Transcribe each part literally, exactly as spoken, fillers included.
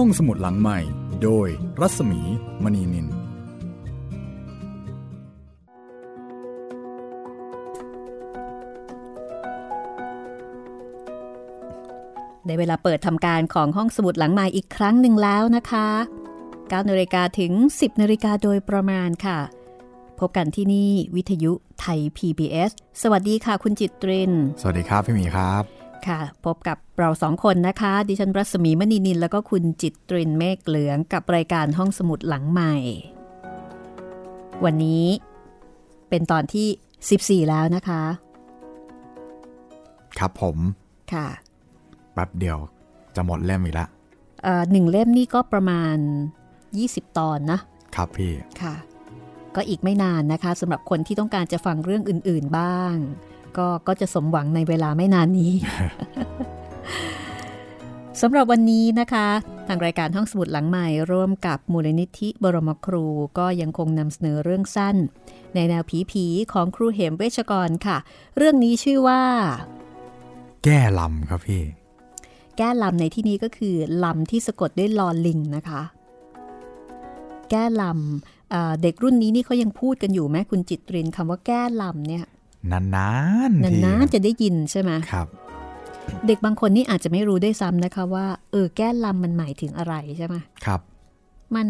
ห้องสมุดหลังใหม่โดยรัศมีมณีนินในเวลาเปิดทำการของห้องสมุดหลังใหม่อีกครั้งหนึ่งแล้วนะคะเก้านาฬิกาถึงสิบนาฬิกาโดยประมาณค่ะพบกันที่นี่วิทยุไทย พี บี เอส สวัสดีค่ะคุณจิตรินสวัสดีครับพี่หมีครับค่ะพบกับเราสองคนนะคะดิฉันรัศมีมณีนินแล้วก็คุณจิตรินเมฆเหลืองกับรายการห้องสมุดหลังใหม่วันนี้เป็นตอนที่สิบสี่แล้วนะคะครับผมค่ะแป๊บเดียวจะหมดเล่มอีกละเอ่อหนึ่งเล่มนี่ก็ประมาณยี่สิบตอนนะครับพี่ค่ะก็อีกไม่นานนะคะสำหรับคนที่ต้องการจะฟังเรื่องอื่นๆบ้างก็ก็จะสมหวังในเวลาไม่นานนี้ สำหรับวันนี้นะคะทางรายการห้องสมุดหลังใหม่ร่วมกับมูลนิธิบรมครูก็ยังคงนำเสนอเรื่องสั้นในแนวผีๆของครูเหมเวชกรค่ะเรื่องนี้ชื่อว่าแก้ลำครับพี่แก้ลำในที่นี้ก็คือลำที่สะกดด้วยลอลิงนะคะแก้ลำเด็กรุ่นนี้นี่เขายังพูดกันอยู่ไหมคุณจิตรินคำว่าแก้ลำเนี่ยนานๆนานๆจะได้ยินใช่ไหมครับเด็กบางคนนี่อาจจะไม่รู้ด้วยซ้ำนะคะว่าเออแก้ลำมันหมายถึงอะไรใช่ไหมครับมัน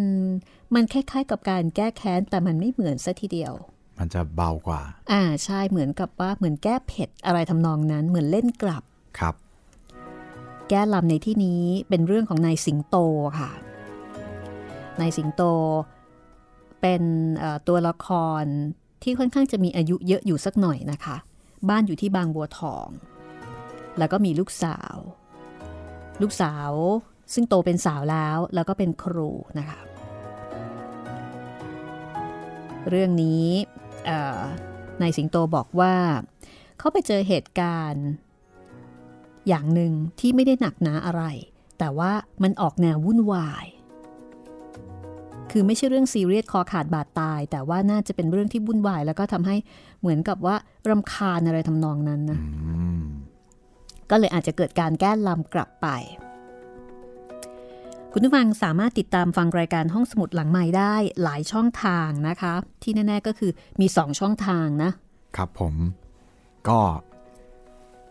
มันคล้ายๆกับการแก้แค้นแต่มันไม่เหมือนซะทีเดียวมันจะเบากว่าอ่าใช่เหมือนกับว่าเหมือนแก้เผ็ดอะไรทำนองนั้นเหมือนเล่นกลับครับแก้ลำในที่นี้เป็นเรื่องของนายสิงโตค่ะนายสิงโตเป็นตัวละครที่ค่อนข้างจะมีอายุเยอะอยู่สักหน่อยนะคะบ้านอยู่ที่บางบัวทองแล้วก็มีลูกสาวลูกสาวซึ่งโตเป็นสาวแล้วแล้วก็เป็นครูนะคะเรื่องนี้นายสิงโตบอกว่าเขาไปเจอเหตุการณ์อย่างหนึ่งที่ไม่ได้หนักหนาอะไรแต่ว่ามันออกแนววุ่นวายคือไม่ใช่เรื่องซีเรียสคอขาดบาดตายแต่ว่าน่าจะเป็นเรื่องที่วุ่นวายแล้วก็ทำให้เหมือนกับว่ารำคาญอะไรทำนองนั้นนะก็เลยอาจจะเกิดการแก้ลำกลับไปคุณผู้ฟังสามารถติดตามฟังรายการห้องสมุดหลังใหม่ได้หลายช่องทางนะคะที่แน่ๆก็คือมีสองช่องทางนะครับผมก็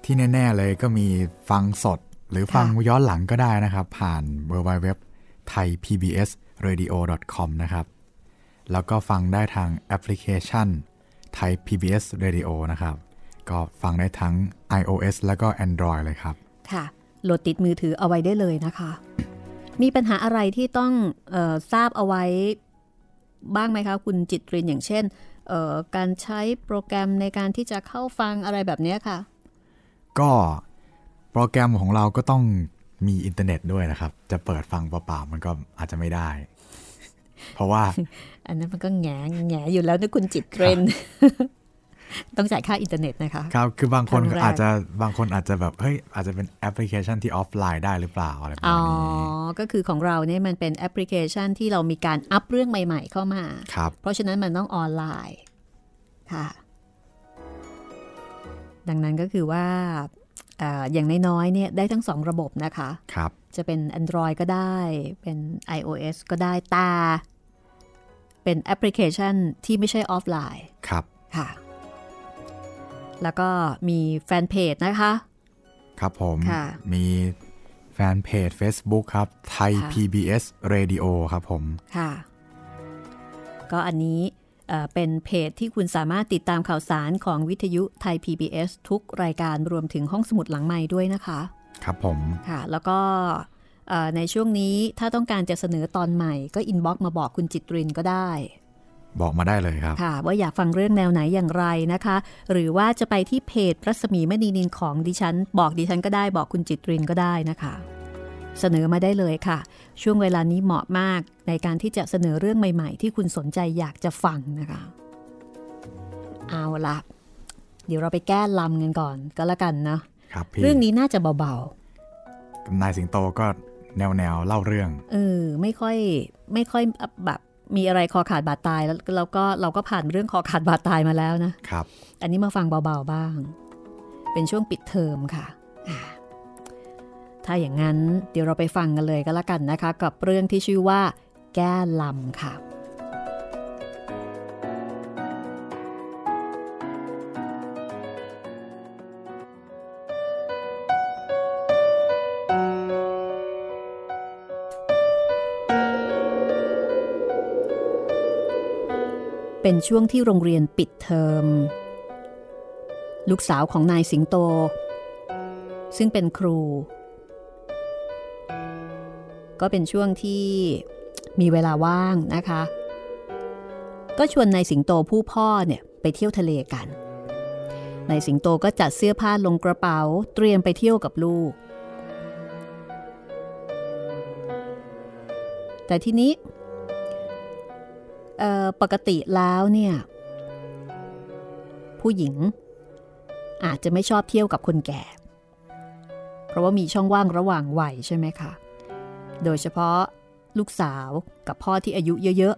ที่แน่ๆเลยก็มีฟังสดหรือฟังย้อนหลังก็ได้นะครับผ่าน ดับเบิลยู ดับเบิลยู ดับเบิลยู ดอท ไทย พี บี เอส เรดิโอ ดอท คอม นะครับแล้วก็ฟังได้ทางแอปพลิเคชัน Thai พี บี เอส Radio นะครับก็ฟังได้ทั้ง iOS แล้วก็ Android เลยครับค่ะโหลดติดมือถือเอาไว้ได้เลยนะคะมีปัญหาอะไรที่ต้องเอ่อทราบเอาไว้บ้างไหมคะคุณจิตรินอย่างเช่นเอ่อการใช้โปรแกรมในการที่จะเข้าฟังอะไรแบบนี้ค่ะก็โปรแกรมของเราก็ต้องมีอินเทอร์เน็ตด้วยนะครับจะเปิดฟังเปล่าๆมันก็อาจจะไม่ได้เพราะว่าอันนั้นมันก็แง่แง่อยู่แล้วนะคุณจิตเรนต้องจ่ายค่าอินเทอร์เน็ตนะคะครับคือบางคนอาจจะบางคนอาจจะแบบเฮ้ยอาจจะเป็นแอปพลิเคชันที่ออฟไลน์ได้หรือเปล่าอะไรแบบนี้อ๋อก็คือของเราเนี่ยมันเป็นแอปพลิเคชันที่เรามีการอัพเรื่องใหม่ๆเข้ามาครับเพราะฉะนั้นมันต้องออนไลน์ค่ะดังนั้นก็คือว่า อ, อย่างน้อยๆเนี่ยได้ทั้งสองระบบนะคะครับจะเป็น Android ก็ได้เป็น iOS ก็ได้ตาเป็นแอปพลิเคชันที่ไม่ใช่ออฟไลน์ครับค่ะแล้วก็มีแฟนเพจนะคะครับผมมีแฟนเพจ Facebook ครับ Thai พี บี เอส Radio ครับผมค่ะก็อันนี้เป็นเพจที่คุณสามารถติดตามข่าวสารของวิทยุไทย พี บี เอส ทุกรายการรวมถึงห้องสมุดหลังไมค์ด้วยนะคะครับผมค่ะแล้วก็ในช่วงนี้ถ้าต้องการจะเสนอตอนใหม่ก็อินบ็อกซ์มาบอกคุณจิตรินก็ได้บอกมาได้เลยครับค่ะว่าอยากฟังเรื่องแนวไหนอย่างไรนะคะหรือว่าจะไปที่เพจรัศมีมณีนินของดิฉันบอกดิฉันก็ได้บอกคุณจิตรินก็ได้นะคะเสนอมาได้เลยค่ะช่วงเวลานี้เหมาะมากในการที่จะเสนอเรื่องใหม่ๆที่คุณสนใจอยากจะฟังนะคะเอาละเดี๋ยวเราไปแก้ลำกันก่อนก็แล้วกันนะครับเรื่องนี้น่าจะเบาๆนายสิงโตก็แนวๆเล่าเรื่องเออไม่ค่อยไม่ค่อยแบบมีอะไรคอขาดบาดตายแล้วเราก็เราก็ผ่านเรื่องคอขาดบาดตายมาแล้วนะครับอันนี้มาฟังเบาๆบ้างเป็นช่วงปิดเทอมค่ะ ถ้าอย่างนั้นเดี๋ยวเราไปฟังกันเลยก็แล้วกันนะคะกับเรื่องที่ชื่อว่าแก้ลำค่ะเป็นช่วงที่โรงเรียนปิดเทอมลูกสาวของนายสิงโตซึ่งเป็นครูก็เป็นช่วงที่มีเวลาว่างนะคะก็ชวนนายสิงโตผู้พ่อเนี่ยไปเที่ยวทะเลกันนายสิงโตก็จัดเสื้อผ้าลงกระเป๋าเตรียมไปเที่ยวกับลูกแต่ทีนี้เอ่อปกติแล้วเนี่ยผู้หญิงอาจจะไม่ชอบเที่ยวกับคนแก่เพราะว่ามีช่องว่างระหว่างวัยใช่ไหมคะโดยเฉพาะลูกสาวกับพ่อที่อายุเยอะ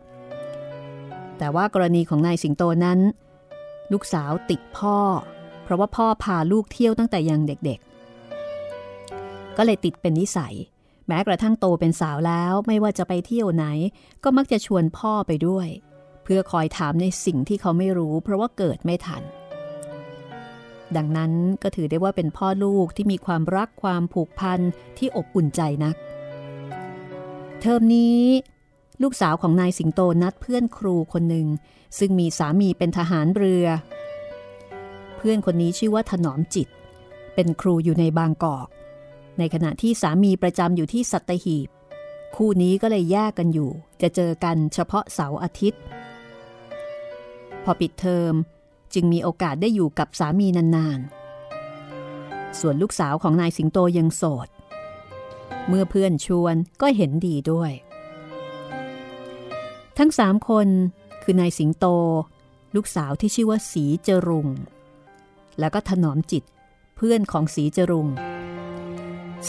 ๆแต่ว่ากรณีของนายสิงโตนั้นลูกสาวติดพ่อเพราะว่าพ่อพาลูกเที่ยวตั้งแต่ยังเด็กๆก็เลยติดเป็นนิสัยแม้กระทั่งโตเป็นสาวแล้วไม่ว่าจะไปเที่ยวไหนก็มักจะชวนพ่อไปด้วยเพื่อคอยถามในสิ่งที่เขาไม่รู้เพราะว่าเกิดไม่ทันดังนั้นก็ถือได้ว่าเป็นพ่อลูกที่มีความรักความผูกพันที่อบอุ่นใจนักเทอมนี้ลูกสาวของนายสิงโตนัดเพื่อนครูคนหนึ่งซึ่งมีสามีเป็นทหารเรือเพื่อนคนนี้ชื่อว่าถนอมจิตเป็นครูอยู่ในบางกอกในขณะที่สามีประจำอยู่ที่สัตหีบคู่นี้ก็เลยแยกกันอยู่จะเจอกันเฉพาะเสาร์อาทิตย์พอปิดเทอมจึงมีโอกาสได้อยู่กับสามีนานๆส่วนลูกสาวของนายสิงโตยังโสดเมื่อเพื่อนชวนก็เห็นดีด้วยทั้งสามคนคือนายสิงโตลูกสาวที่ชื่อว่าสีจรุงแล้วก็ถนอมจิตเพื่อนของสีจรุง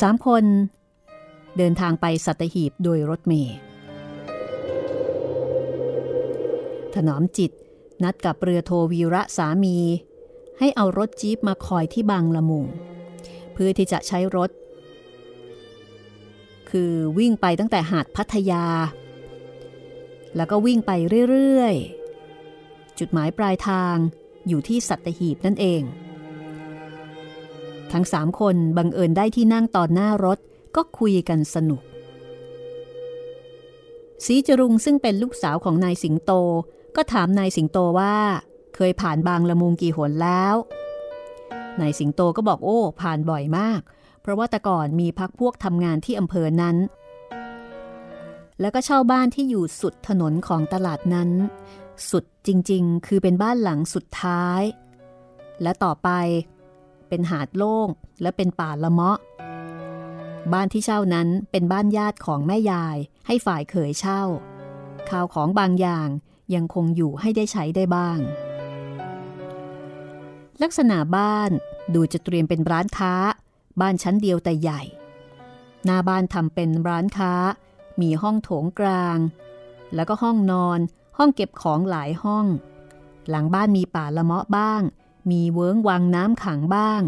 สามคนเดินทางไปสัตหีบโดยรถเมล์ถนอมจิตนัดกับเรือโทวีระสามีให้เอารถจี๊ปมาคอยที่บางละมุงเพื่อที่จะใช้รถคือวิ่งไปตั้งแต่หาดพัทยาแล้วก็วิ่งไปเรื่อยๆจุดหมายปลายทางอยู่ที่สัตหีบนั่นเองทั้งสามคนบังเอิญได้ที่นั่งตอนหน้ารถก็คุยกันสนุกสีจรุงซึ่งเป็นลูกสาวของนายสิงโตก็ถามนายสิงโตว่าเคยผ่านบางละมุงกี่หนแล้วนายสิงโตก็บอกโอ้ผ่านบ่อยมากเพราะว่าแต่ก่อนมีพรรคพวกทำงานที่อำเภอนั้นแล้วก็เช่าบ้านที่อยู่สุดถนนของตลาดนั้นสุดจริงๆคือเป็นบ้านหลังสุดท้ายและต่อไปเป็นหาดโล่งและเป็นป่าละเมาะบ้านที่เช่านั้นเป็นบ้านญาติของแม่ยายให้ฝ่ายเขยเช่าข้าวของบางอย่างยังคงอยู่ให้ได้ใช้ได้บ้างลักษณะบ้านดูจะเตรียมเป็นร้านค้าบ้านชั้นเดียวแต่ใหญ่หน้าบ้านทำเป็นร้านค้ามีห้องโถงกลางแล้วก็ห้องนอนห้องเก็บของหลายห้องหลังบ้านมีป่าละเมาะบ้างมีเวิ้งวังน้ำขังบ้าง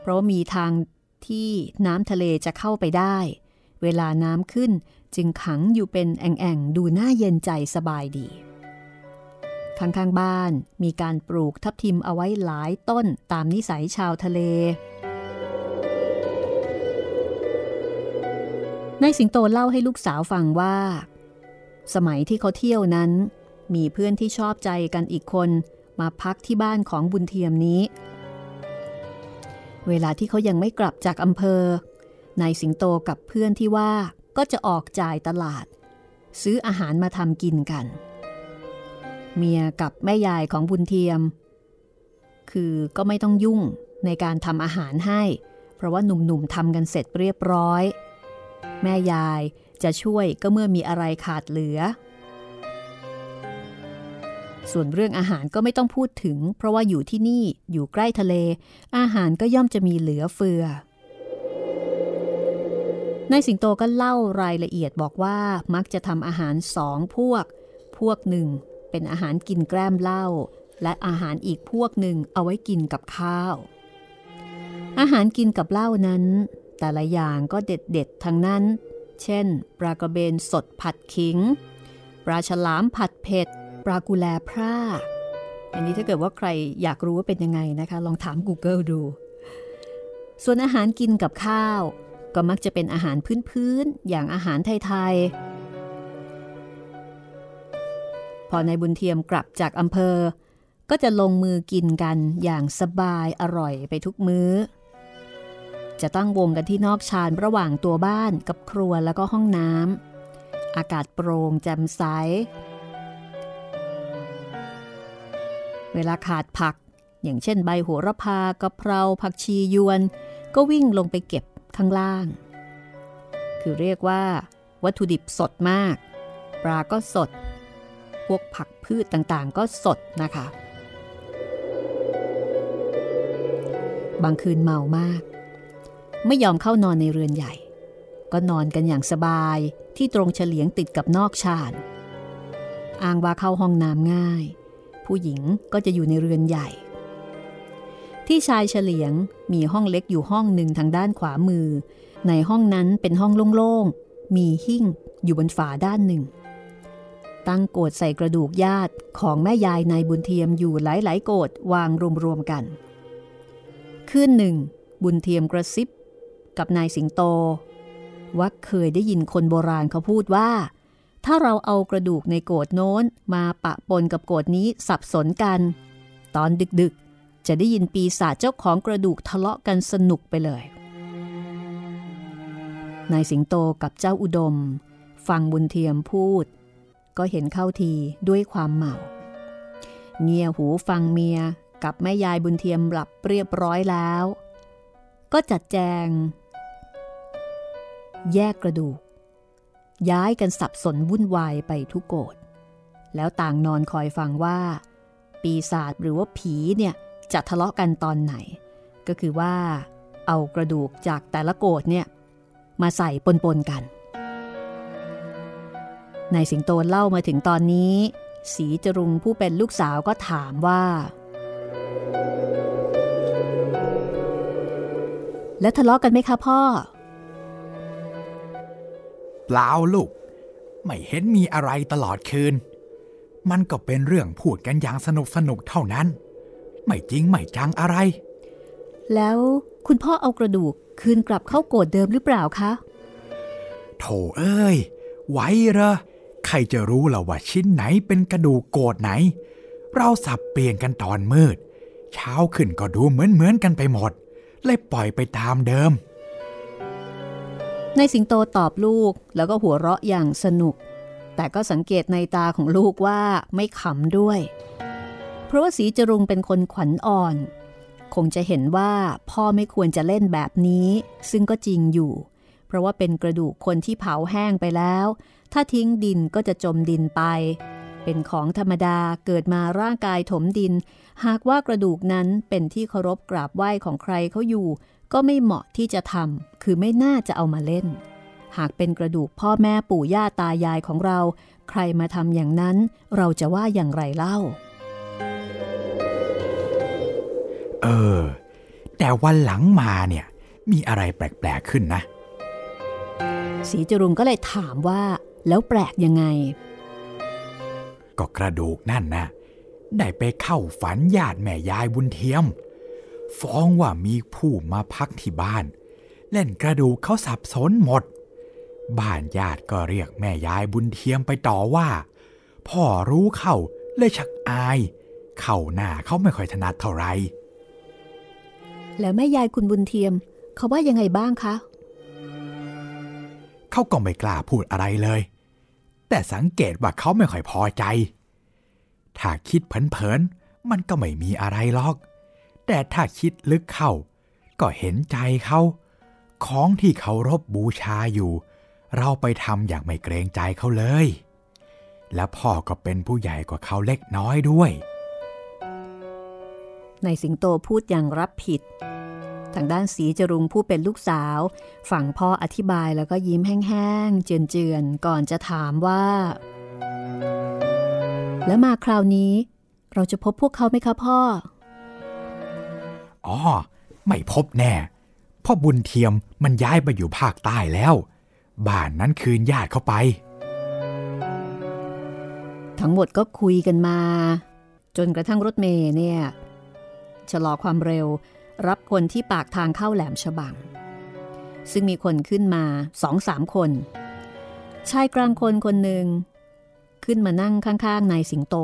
เพราะมีทางที่น้ำทะเลจะเข้าไปได้เวลาน้ำขึ้นจึงขังอยู่เป็นแอ่งๆดูน่าเย็นใจสบายดีข้างๆบ้านมีการปลูกทับทิมเอาไว้หลายต้นตามนิสัยชาวทะเลนายสิงโตเล่าให้ลูกสาวฟังว่าสมัยที่เขาเที่ยวนั้นมีเพื่อนที่ชอบใจกันอีกคนมาพักที่บ้านของบุญเทียมนี้เวลาที่เขายังไม่กลับจากอำเภอนายสิงโตกับเพื่อนที่ว่าก็จะออกจ่ายตลาดซื้ออาหารมาทำกินกันเมียกับแม่ยายของบุญเทียมคือก็ไม่ต้องยุ่งในการทำอาหารให้เพราะว่าหนุ่มๆทำกันเสร็จเรียบร้อยแม่ยายจะช่วยก็เมื่อมีอะไรขาดเหลือส่วนเรื่องอาหารก็ไม่ต้องพูดถึงเพราะว่าอยู่ที่นี่อยู่ใกล้ทะเลอาหารก็ย่อมจะมีเหลือเฟือนายสิงโตก็เล่ารายละเอียดบอกว่ามักจะทำอาหารสองพวกพวกหนึ่งเป็นอาหารกินแกล้มเหล้าและอาหารอีกพวกหนึ่งเอาไว้กินกับข้าวอาหารกินกับเหล้านั้น แต่ละอย่างก็เด็ดๆทั้งนั้นเช่นปลากระเบนสดผัดขิงปลาฉลามผัดเผ็ดปลากุแลพร่าอันนี้ถ้าเกิดว่าใครอยากรู้ว่าเป็นยังไงนะคะลองถาม Google ดูส่วนอาหารกินกับข้าวก็มักจะเป็นอาหารพื้นๆอย่างอาหารไทยๆพอนายบุญเทียมกลับจากอำเภอก็จะลงมือกินกันอย่างสบายอร่อยไปทุกมื้อจะตั้งวงกันที่นอกชานระหว่างตัวบ้านกับครัวแล้วก็ห้องน้ำอากาศโปร่งแจ่มใสเวลาขาดผักอย่างเช่นใบโหระพากะเพราผักชียวนก็วิ่งลงไปเก็บข้างล่างคือเรียกว่าวัตถุดิบสดมากปลาก็สดพวกผักพืชต่างๆก็สดนะคะบางคืนเมามากไม่ยอมเข้านอนในเรือนใหญ่ก็นอนกันอย่างสบายที่ตรงเฉลียงติดกับนอกชานอ้างว่าเข้าห้องน้ำง่ายผู้หญิงก็จะอยู่ในเรือนใหญ่ที่ชายเฉลียงมีห้องเล็กอยู่ห้องหนึ่งทางด้านขวามือในห้องนั้นเป็นห้องโล่งๆมีหิ้งอยู่บนฝาด้านหนึ่งตั้งโกรธใส่กระดูกญาติของแม่ยายนายบุญเทียมอยู่หลายๆโกรธวางรวมๆกันคืนหนึ่งบุญเทียมกระซิบกับนายสิงโตว่าเคยได้ยินคนโบราณเขาพูดว่าถ้าเราเอากระดูกในโกรธโน้นมาปะปนกับโกรธนี้สับสนกันตอนดึกๆจะได้ยินปีศาจเจ้าของกระดูกทะเลาะกันสนุกไปเลยนายสิงโตกับเจ้าอุดมฟังบุญเทียมพูดก็เห็นเข้าทีด้วยความเมาเงี่ยหูฟังเมียกับแม่ยายบุญเทียมหลับเรียบร้อยแล้วก็จัดแจงแยกกระดูกย้ายกันสับสนวุ่นวายไปทุกโกฏแล้วต่างนอนคอยฟังว่าปีศาจหรือว่าผีเนี่ยจะทะเลาะกันตอนไหนก็คือว่าเอากระดูกจากแต่ละโกฏเนี่ยมาใส่ปนๆกันนายสิงโตเล่ามาถึงตอนนี้ศรีจรุงผู้เป็นลูกสาวก็ถามว่าแล้วทะเลาะกันไหมคะพ่อเปล่าลูกไม่เห็นมีอะไรตลอดคืนมันก็เป็นเรื่องพูดกันอย่างสนุกสนุกเท่านั้นไม่จริงไม่จังอะไรแล้วคุณพ่อเอากระดูกคืนกลับเข้าโกรธเดิมหรือเปล่าคะโถเอ้ยไว้เหรอใครจะรู้ล่ะว่าชิ้นไหนเป็นกระดูกโกรธไหนเราสับเปลี่ยนกันตอนมืดเช้าขึ้นก็ดูเหมือนเหมือนกันไปหมดเลยปล่อยไปตามเดิมนายสิงโตตอบลูกแล้วก็หัวเราะอย่างสนุกแต่ก็สังเกตในตาของลูกว่าไม่ขำด้วยเพราะว่าศรีจรุงเป็นคนขวัญอ่อนคงจะเห็นว่าพ่อไม่ควรจะเล่นแบบนี้ซึ่งก็จริงอยู่เพราะว่าเป็นกระดูกคนที่เผาแห้งไปแล้วถ้าทิ้งดินก็จะจมดินไปเป็นของธรรมดาเกิดมาร่างกายถมดินหากว่ากระดูกนั้นเป็นที่เคารพกราบไหว้ของใครเขาอยู่ก็ไม่เหมาะที่จะทำคือไม่น่าจะเอามาเล่นหากเป็นกระดูกพ่อแม่ปู่ย่าตายายของเราใครมาทำอย่างนั้นเราจะว่าอย่างไรเล่าเออแต่วันหลังมาเนี่ยมีอะไรแปลกๆขึ้นนะศรีจรุงก็เลยถามว่าแล้วแปลกยังไงก็กระดูกนั่นนะได้ไปเข้าฝันญาติแม่ยายบุญเทียมฟ้องว่ามีผู้มาพักที่บ้านเล่นกระดูกเขาสับสนหมดบ้านญาติก็เรียกแม่ยายบุญเทียมไปต่อว่าพ่อรู้เข้าเลยชักอายเข้าหน้าเขาไม่ค่อยถนัดเท่าไหร่แล้วแม่ยายคุณบุญเทียมเขาว่ายังไงบ้างคะเขาก็ไม่กล้าพูดอะไรเลยแต่สังเกตว่าเขาไม่ค่อยพอใจถ้าคิดเผินๆมันก็ไม่มีอะไรหรอกแต่ถ้าคิดลึกเข้าก็เห็นใจเขาของที่เคารพบูชาอยู่เราไปทำอย่างไม่เกรงใจเขาเลยและพ่อก็เป็นผู้ใหญ่กว่าเขาเล็กน้อยด้วยนายสิงโตพูดอย่างรับผิดทางด้านศรีจรุงผู้เป็นลูกสาวฝั่งพ่ออธิบายแล้วก็ยิ้มแห้งๆเจือนๆก่อนจะถามว่าแล้วมาคราวนี้เราจะพบพวกเขาไหมคะพ่ออ๋อไม่พบแน่พ่อบุญเทียม มันย้ายไปอยู่ภาคใต้แล้วบ้านนั้นคืนญาติเข้าไปทั้งหมดก็คุยกันมาจนกระทั่งรถเมล์เนี่ยชะลอความเร็วรับคนที่ปากทางเข้าแหลมฉบังซึ่งมีคนขึ้นมา สองสาม คนชายกลางคนคนหนึ่งขึ้นมานั่งข้างๆนายสิงโต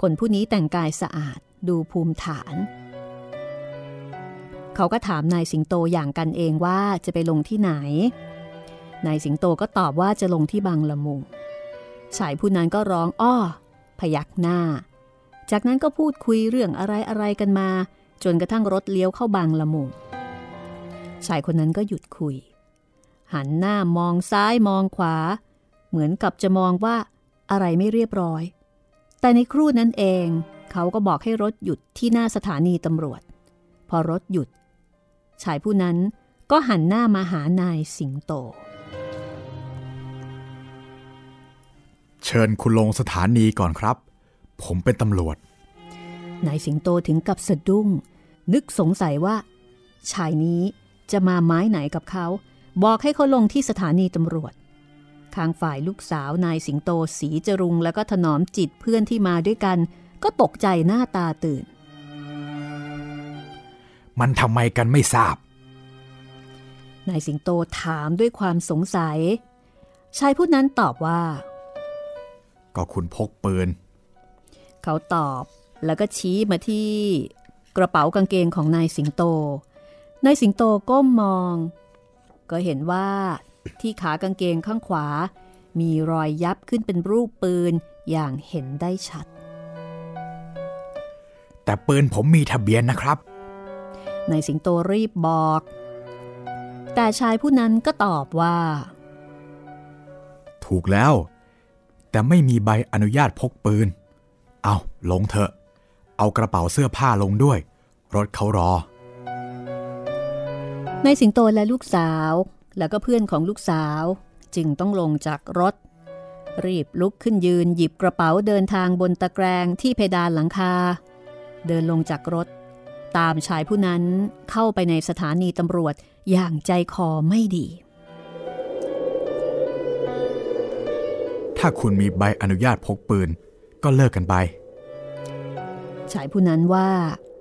คนผู้นี้แต่งกายสะอาดดูภูมิฐานเขาก็ถามนายสิงโตอย่างกันเองว่าจะไปลงที่ไหนนายสิงโตก็ตอบว่าจะลงที่บางละมุงชายผู้นั้นก็ร้องอ้อพยักหน้าจากนั้นก็พูดคุยเรื่องอะไรๆกันมาจนกระทั่งรถเลี้ยวเข้าบางละมุงชายคนนั้นก็หยุดคุยหันหน้ามองซ้ายมองขวาเหมือนกับจะมองว่าอะไรไม่เรียบร้อยแต่ในครู่นั้นเองเขาก็บอกให้รถหยุดที่หน้าสถานีตำรวจพอรถหยุดชายผู้นั้นก็หันหน้ามาหานายสิงโตเชิญคุณลงสถานีก่อนครับผมเป็นตำรวจนายสิงโตถึงกับสะดุ้งนึกสงสัยว่าชายนี้จะมาไม้ไหนกับเขาบอกให้เขาลงที่สถานีตำรวจทางฝ่ายลูกสาวนายสิงโตศรีจรุงแล้วก็ถนอมจิตเพื่อนที่มาด้วยกันก็ตกใจหน้าตาตื่นมันทำไมกันไม่ทราบนายสิงโตถามด้วยความสงสัยชายผู้นั้นตอบว่าก็คุณพกปืนเขาตอบแล้วก็ชี้มาที่กระเป๋ากางเกงของนายสิงโตนายสิงโตก้มมองก็เห็นว่าที่ขากางเกงข้างขวามีรอยยับขึ้นเป็นรูปปืนอย่างเห็นได้ชัดแต่ปืนผมมีทะเบียนนะครับนายสิงโตรีบบอกแต่ชายผู้นั้นก็ตอบว่าถูกแล้วแต่ไม่มีใบอนุญาตพกปืนเอาลงเถอะเอากระเป๋าเสื้อผ้าลงด้วยรถเขารอนายสิงโตและลูกสาวแล้วก็เพื่อนของลูกสาวจึงต้องลงจากรถรีบลุกขึ้นยืนหยิบกระเป๋าเดินทางบนตะแกรงที่เพดานหลังคาเดินลงจากรถตามชายผู้นั้นเข้าไปในสถานีตำรวจอย่างใจคอไม่ดีถ้าคุณมีใบอนุญาตพกปืนก็เลิกกันไปชายผู้นั้นว่า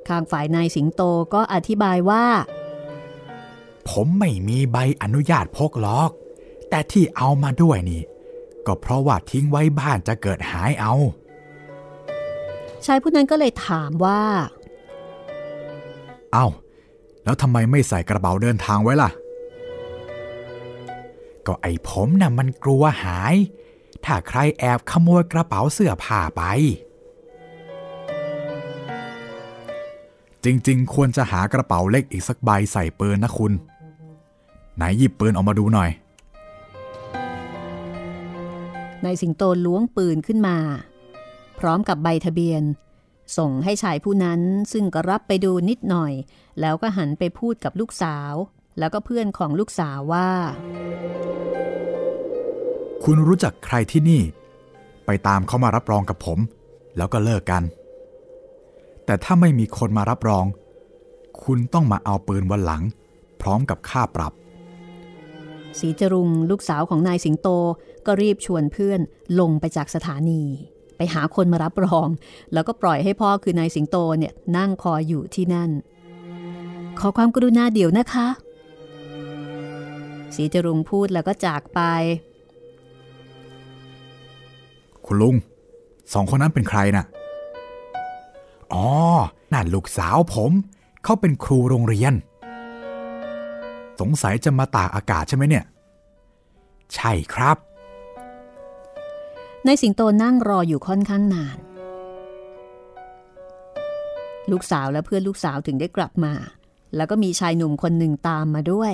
ข้างฝ่ายนายสิงโตก็อธิบายว่าผมไม่มีใบอนุญาตพกหรอกแต่ที่เอามาด้วยนี่ก็เพราะว่าทิ้งไว้บ้านจะเกิดหายเอาชายผู้นั้นก็เลยถามว่าเอ้าแล้วทำไมไม่ใส่กระเป๋าเดินทางไว้ล่ะก็ไอ้ผมน่ะมันกลัวหายถ้าใครแอบขโมยกระเป๋าเสื้อผ้าไปจริงๆควรจะหากระเป๋าเล็กอีกสักใบใส่ปืนนะคุณไหนหยิบปืนออกมาดูหน่อยนายสิงโตล้วงปืนขึ้นมาพร้อมกับใบทะเบียนส่งให้ชายผู้นั้นซึ่งก็รับไปดูนิดหน่อยแล้วก็หันไปพูดกับลูกสาวแล้วก็เพื่อนของลูกสาวว่าคุณรู้จักใครที่นี่ไปตามเขามารับรองกับผมแล้วก็เลิกกันแต่ถ้าไม่มีคนมารับรองคุณต้องมาเอาปืนวันหลังพร้อมกับค่าปรับศรีจรุงลูกสาวของนายสิงโตก็รีบชวนเพื่อนลงไปจากสถานีไปหาคนมารับรองแล้วก็ปล่อยให้พ่อคือนายสิงโตเนี่ยนั่งคอยอยู่ที่นั่นขอความกรุณาเดี๋ยวนะคะศรีจรุงพูดแล้วก็จากไปคุณลุงสองคนนั้นเป็นใครน่ะอ๋อนั่นลูกสาวผมเขาเป็นครูโรงเรียนสงสัยจะมาตากอากาศใช่ไหมเนี่ยใช่ครับนายสิงโตนั่งรออยู่ค่อนข้างนานลูกสาวและเพื่อนลูกสาวถึงได้กลับมาแล้วก็มีชายหนุ่มคนหนึ่งตามมาด้วย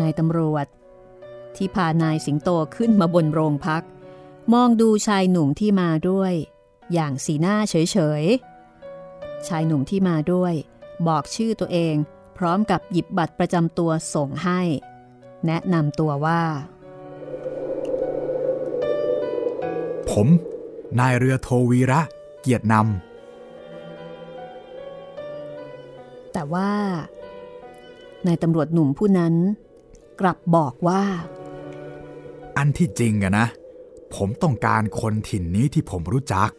นายตำรวจที่พานายสิงโตขึ้นมาบนโรงพักมองดูชายหนุ่มที่มาด้วยอย่างสีหน้าเฉยๆชายหนุ่มที่มาด้วยบอกชื่อตัวเองพร้อมกับหยิบบัตรประจำตัวส่งให้แนะนำตัวว่าผมนายเรือโทวีระเกียรตินำแต่ว่านายตำรวจหนุ่มผู้นั้น กลับบอกว่าอันที่จริงอะนะผมต้องการคนถิ่นนี้ที่ผมรู้จัก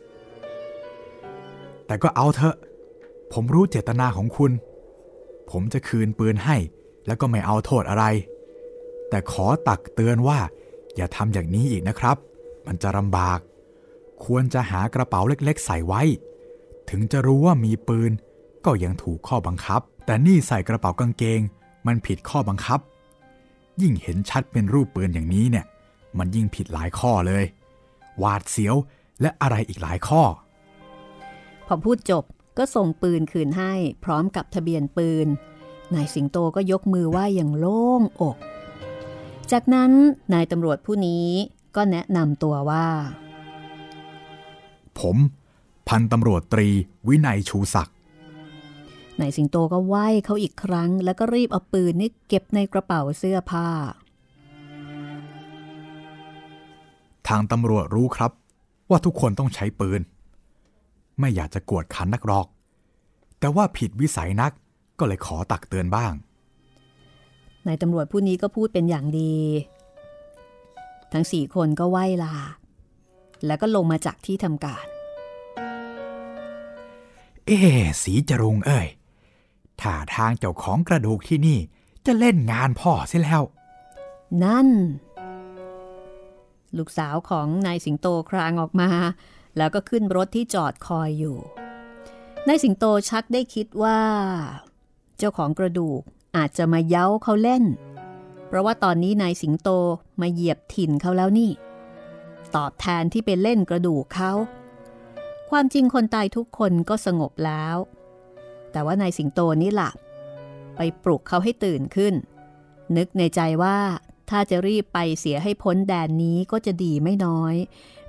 แต่ก็เอาเถอะผมรู้เจตนาของคุณผมจะคืนปืนให้แล้วก็ไม่เอาโทษอะไรแต่ขอตักเตือนว่าอย่าทำอย่างนี้อีกนะครับมันจะลำบากควรจะหากระเป๋าเล็กๆใส่ไว้ถึงจะรู้ว่ามีปืนก็ยังถูกข้อบังคับแต่นี่ใส่กระเป๋ากางเกงมันผิดข้อบังคับยิ่งเห็นชัดเป็นรูปปืนอย่างนี้เนี่ยมันยิ่งผิดหลายข้อเลยหวาดเสียวและอะไรอีกหลายข้อพอพูดจบก็ส่งปืนคืนให้พร้อมกับทะเบียนปืนนายสิงโตก็ยกมือไหว้อย่างโล่งอกจากนั้นนายตำรวจผู้นี้ก็แนะนำตัวว่าผมพันตำรวจตรีวินัยชูศักดิ์นายสิงโตก็ไหว้เขาอีกครั้งแล้วก็รีบเอาปืนนี่เก็บในกระเป๋าเสื้อผ้าทางตำรวจรู้ครับว่าทุกคนต้องใช้ปืนไม่อยากจะกวดขันนักหรอกแต่ว่าผิดวิสัยนักก็เลยขอตักเตือนบ้างนายตำรวจผู้นี้ก็พูดเป็นอย่างดีทั้งสี่คนก็ไหว้ลาแล้วก็ลงมาจากที่ทำการเอ๊สีจรุงเอ้ยท่าทางเจ้าของกระดูกที่นี่จะเล่นงานพ่อเสียแล้วนั่นลูกสาวของนายสิงโตครางออกมาแล้วก็ขึ้นรถที่จอดคอยอยู่นายสิงโตชักได้คิดว่าเจ้าของกระดูกอาจจะมาเย้าเขาเล่นเพราะว่าตอนนี้นายสิงโตมาเหยียบถิ่นเขาแล้วนี่ตอบแทนที่ไปเล่นกระดูกเขาความจริงคนตายทุกคนก็สงบแล้วแต่ว่านายสิงโตนี่ล่ะไปปลุกเขาให้ตื่นขึ้นนึกในใจว่าถ้าจะรีบไปเสียให้พ้นแดนนี้ก็จะดีไม่น้อย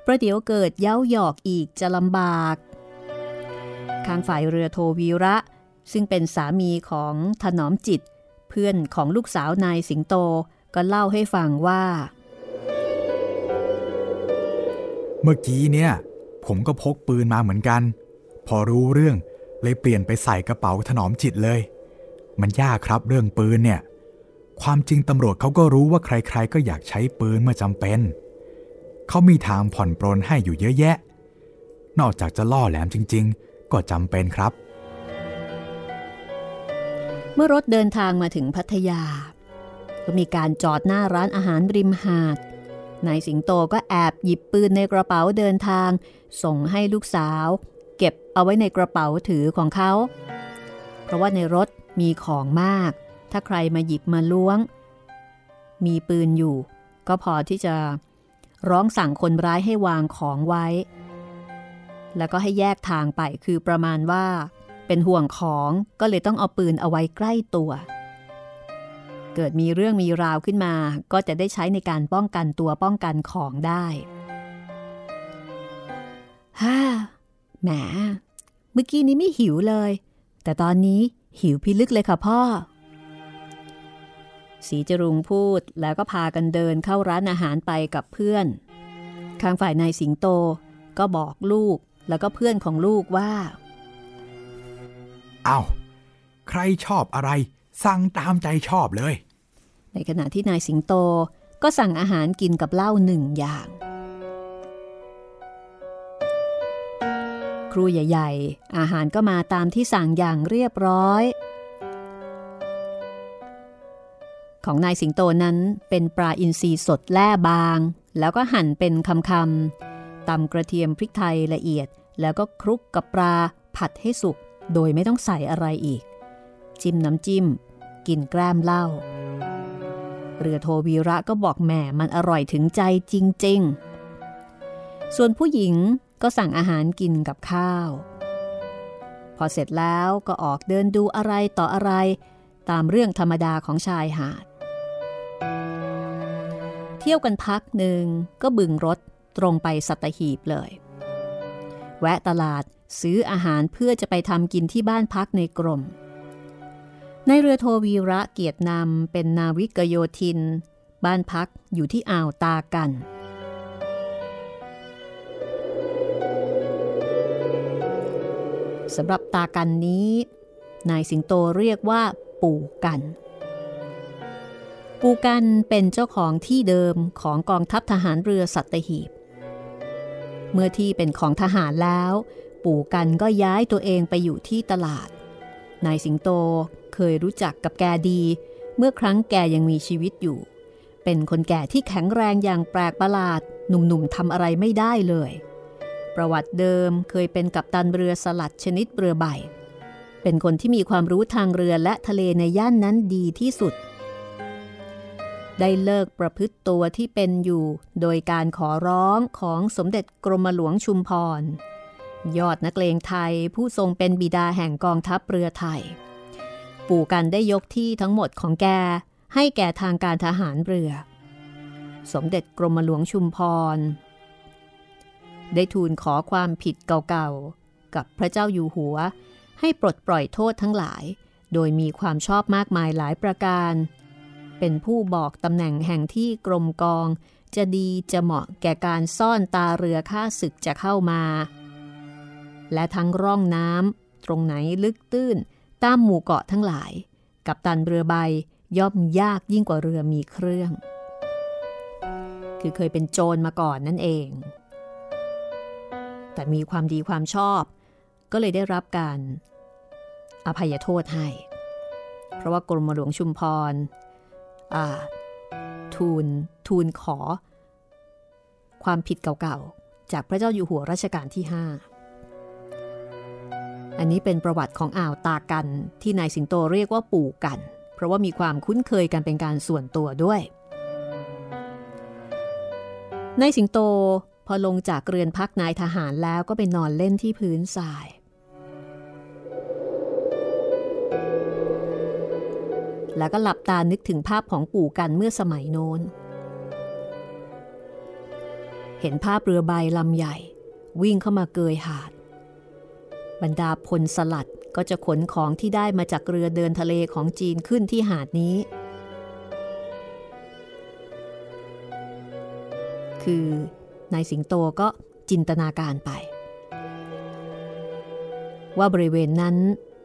ประเดี๋ยวเกิดเย้าหยอกอีกจะลำบากข้างฝ่ายเรือโทวีระซึ่งเป็นสามีของถนอมจิตเพื่อนของลูกสาวนายสิงโตก็เล่าให้ฟังว่าเมื่อกี้เนี่ยผมก็พกปืนมาเหมือนกันพอรู้เรื่องเลยเปลี่ยนไปใส่กระเป๋าถนอมจิตเลยมันยากครับเรื่องปืนเนี่ยความจริงตำรวจเขาก็รู้ว่าใครๆก็อยากใช้ปืนเมื่อจำเป็นเขามีทางผ่อนปรนให้อยู่เยอะแยะนอกจากจะล่อแหลมจริงๆก็จำเป็นครับเมื่อรถเดินทางมาถึงพัทยาก็มีการจอดหน้าร้านอาหารริมหาดนายสิงโตก็แอบหยิบปืนในกระเป๋าเดินทางส่งให้ลูกสาวเก็บเอาไว้ในกระเป๋าถือของเขาเพราะว่าในรถมีของมากถ้าใครมาหยิบมาล้วงมีปืนอยู่ก็พอที่จะร้องสั่งคนร้ายให้วางของไว้แล้วก็ให้แยกทางไปคือประมาณว่าเป็นห่วงของก็เลยต้องเอาปืนเอาไว้ใกล้ตัวเกิดมีเรื่องมีราวขึ้นมาก็จะได้ใช้ในการป้องกันตัวป้องกันของได้ฮ่าแหมเมื่อกี้นี้ไม่หิวเลยแต่ตอนนี้หิวพิลึกเลยค่ะพ่อสีจรุงพูดแล้วก็พากันเดินเข้าร้านอาหารไปกับเพื่อนข้างฝ่ายนายสิงโตก็บอกลูกแล้วก็เพื่อนของลูกว่าอ้าวใครชอบอะไรสั่งตามใจชอบเลยในขณะที่นายสิงโตก็สั่งอาหารกินกับเหล้าหนึ่งอย่างครูใหญ่ๆอาหารก็มาตามที่สั่งอย่างเรียบร้อยของนายสิงโตนั้นเป็นปลาอินทรีสดแล่บางแล้วก็หั่นเป็นคำๆตำกระเทียมพริกไทยละเอียดแล้วก็คลุกกับปลาผัดให้สุกโดยไม่ต้องใส่อะไรอีกจิ้มน้ำจิ้มกินแกล้มเหล้าเรือโทวีระก็บอกแหมมันอร่อยถึงใจจริงๆส่วนผู้หญิงก็สั่งอาหารกินกับข้าวพอเสร็จแล้วก็ออกเดินดูอะไรต่ออะไรตามเรื่องธรรมดาของชายหาดเที่ยวกันพักหนึ่งก็บึงรถตรงไปสัตหีบเลยแวะตลาดซื้ออาหารเพื่อจะไปทำกินที่บ้านพักในกรมในเรือโทวีระเกียรตินำเป็นนาวิกโยธินบ้านพักอยู่ที่อ่าวตากันสำหรับตากันนี้นายสิงโตเรียกว่าปู่กัน ปูกันเป็นเจ้าของที่เดิมของกองทัพทหารเรือสัตหีบเมื่อที่เป็นของทหารแล้วปู่กันก็ย้ายตัวเองไปอยู่ที่ตลาดนายสิงโตเคยรู้จักกับแกดีเมื่อครั้งแกยังมีชีวิตอยู่เป็นคนแก่ที่แข็งแรงอย่างแปลกประหลาดหนุ่มๆทำอะไรไม่ได้เลยประวัติเดิมเคยเป็นกัปตันเรือสลัดชนิดเรือใบเป็นคนที่มีความรู้ทางเรือและทะเลในย่านนั้นดีที่สุดได้เลิกประพฤติตัวที่เป็นอยู่โดยการขอร้องของสมเด็จกรมหลวงชุมพรยอดนักเลงไทยผู้ทรงเป็นบิดาแห่งกองทัพเรือไทยปู่กันได้ยกที่ทั้งหมดของแกให้แก่ทางการทหารเรือสมเด็จกรมหลวงชุมพรได้ทูลขอความผิดเก่าๆกับพระเจ้าอยู่หัวให้ปลดปล่อยโทษทั้งหลายโดยมีความชอบมากมายหลายประการเป็นผู้บอกตำแหน่งแห่งที่กรมกองจะดีจะเหมาะแก่การซ่อนตาเรือข้าศึกจะเข้ามาและทั้งร่องน้ำตรงไหนลึกตื้นตามหมู่เกาะทั้งหลายกัปตันเรือใบย่อมยากยิ่งกว่าเรือมีเครื่องคือเคยเป็นโจรมาก่อนนั่นเองแต่มีความดีความชอบก็เลยได้รับการอภัยโทษให้เพราะว่ากรมหลวงชุมพรอ่าทูลทูลขอความผิดเก่าๆจากพระเจ้าอยู่หัวรัชกาลที่ห้าอันนี้เป็นประวัติของอ่าวตากันที่นายสิงโตเรียกว่าปู่กันเพราะว่ามีความคุ้นเคยกันเป็นการส่วนตัวด้วยนายสิงโตพอลงจากเรือนพักนายทหารแล้วก็ไปนอนเล่นที่พื้นทรายแล้วก็หลับตานึกถึงภาพของปู่กันเมื่อสมัยโน้นเห็นภาพเรือใบลำใหญ่วิ่งเข้ามาเกยหาดบรรดาพลสลัดก็จะขนของที่ได้มาจากเรือเดินทะเลของจีนขึ้นที่หาดนี้คือนายสิงโตก็จินตนาการไปว่าบริเวณนั้น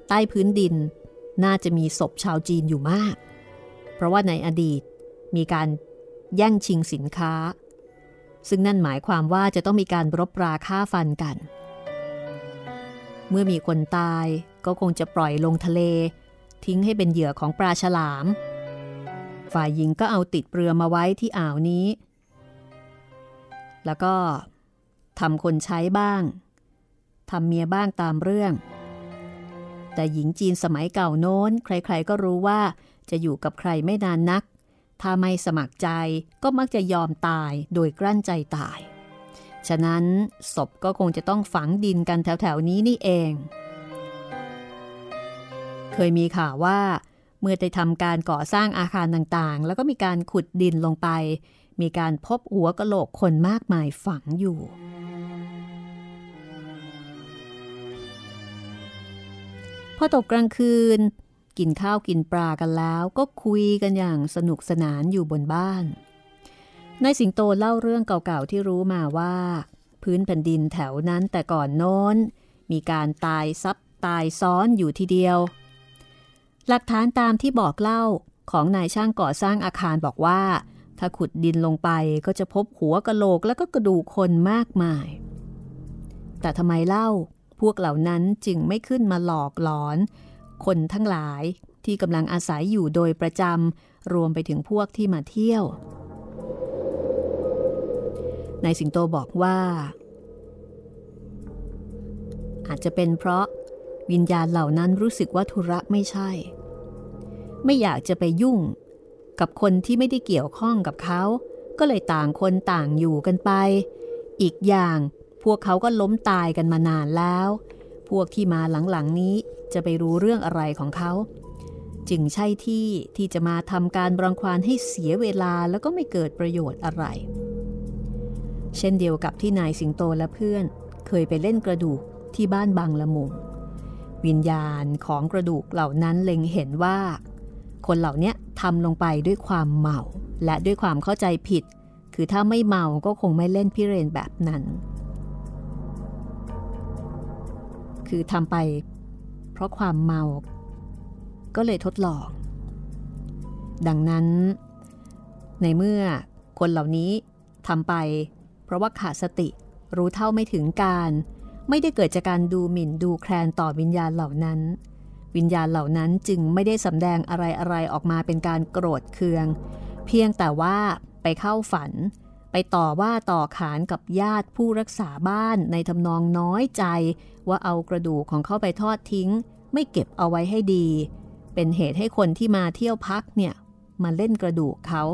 ใต้พื้นดินน่าจะมีศพชาวจีนอยู่มากเพราะว่าในอดีตมีการแย่งชิงสินค้าซึ่งนั่นหมายความว่าจะต้องมีการรบราฆ่าฟันกันเมื่อมีคนตายก็คงจะปล่อยลงทะเลทิ้งให้เป็นเหยื่อของปลาฉลามฝ่ายหญิงก็เอาติดเรือมาไว้ที่อ่าวนี้แล้วก็ทำคนใช้บ้างทำเมียบ้างตามเรื่องแต่หญิงจีนสมัยเก่าโน้นใครๆก็รู้ว่าจะอยู่กับใครไม่นานนักถ้าไม่สมัครใจก็มักจะยอมตายโดยกลั้นใจตายฉะนั้นศพก็คงจะต้องฝังดินกันแถวๆนี้นี่เองเคยมีข่าวว่าเมื่อได้ทำการก่อสร้างอาคารต่างๆแล้วก็มีการขุดดินลงไปมีการพบหัวกะโหลกคนมากมายฝังอยู่พอตกกลางคืนกินข้าวกินปลากันแล้วก็คุยกันอย่างสนุกสนานอยู่บนบ้านนายสิงโตเล่าเรื่องเก่าๆที่รู้มาว่าพื้นแผ่นดินแถวนั้นแต่ก่อนโน้นมีการตายซับตายซ้อนอยู่ทีเดียวหลักฐานตามที่บอกเล่าของนายช่างก่อสร้างอาคารบอกว่าถ้าขุดดินลงไปก็จะพบหัวกะโหลกแล้วก็กระดูกคนมากมายแต่ทำไมเล่าพวกเหล่านั้นจึงไม่ขึ้นมาหลอกหลอนคนทั้งหลายที่กำลังอาศัยอยู่โดยประจำรวมไปถึงพวกที่มาเที่ยวนายสิงโตบอกว่าอาจจะเป็นเพราะวิญญาณเหล่านั้นรู้สึกว่าธุระไม่ใช่ไม่อยากจะไปยุ่งกับคนที่ไม่ได้เกี่ยวข้องกับเขาก็เลยต่างคนต่างอยู่กันไปอีกอย่างพวกเขาก็ล้มตายกันมานานแล้วพวกที่มาหลังๆนี้จะไปรู้เรื่องอะไรของเขาจึงใช่ที่ที่จะมาทำการรังควานให้เสียเวลาแล้วก็ไม่เกิดประโยชน์อะไรเช่นเดียวกับที่นายสิงโตและเพื่อนเคยไปเล่นกระดูกที่บ้านบางละมุงวิญญาณของกระดูกเหล่านั้นเล็งเห็นว่าคนเหล่านี้ทำลงไปด้วยความเมาและด้วยความเข้าใจผิดคือถ้าไม่เมาก็คงไม่เล่นพิเรนแบบนั้นคือทำไปเพราะความเมาก็เลยทดลองดังนั้น ในเมื่อคนเหล่านี้ทำไปเพราะว่าขาดสติรู้เท่าไม่ถึงการไม่ได้เกิดจากการดูหมิ่นดูแคลนต่อวิญญาณเหล่านั้นวิญญาณเหล่านั้นจึงไม่ได้สำแดงอะไรอะไรออกมาเป็นการโกรธเคืองเพียงแต่ว่าไปเข้าฝันไปต่อว่าต่อขานกับญาติผู้รักษาบ้านในทำนองน้อยใจว่าเอากระดูกของเขาไปทอดทิ้งไม่เก็บเอาไว้ให้ดีเป็นเหตุให้คนที่มาเที่ยวพักเนี่ยมาเล่นกระดูกเขา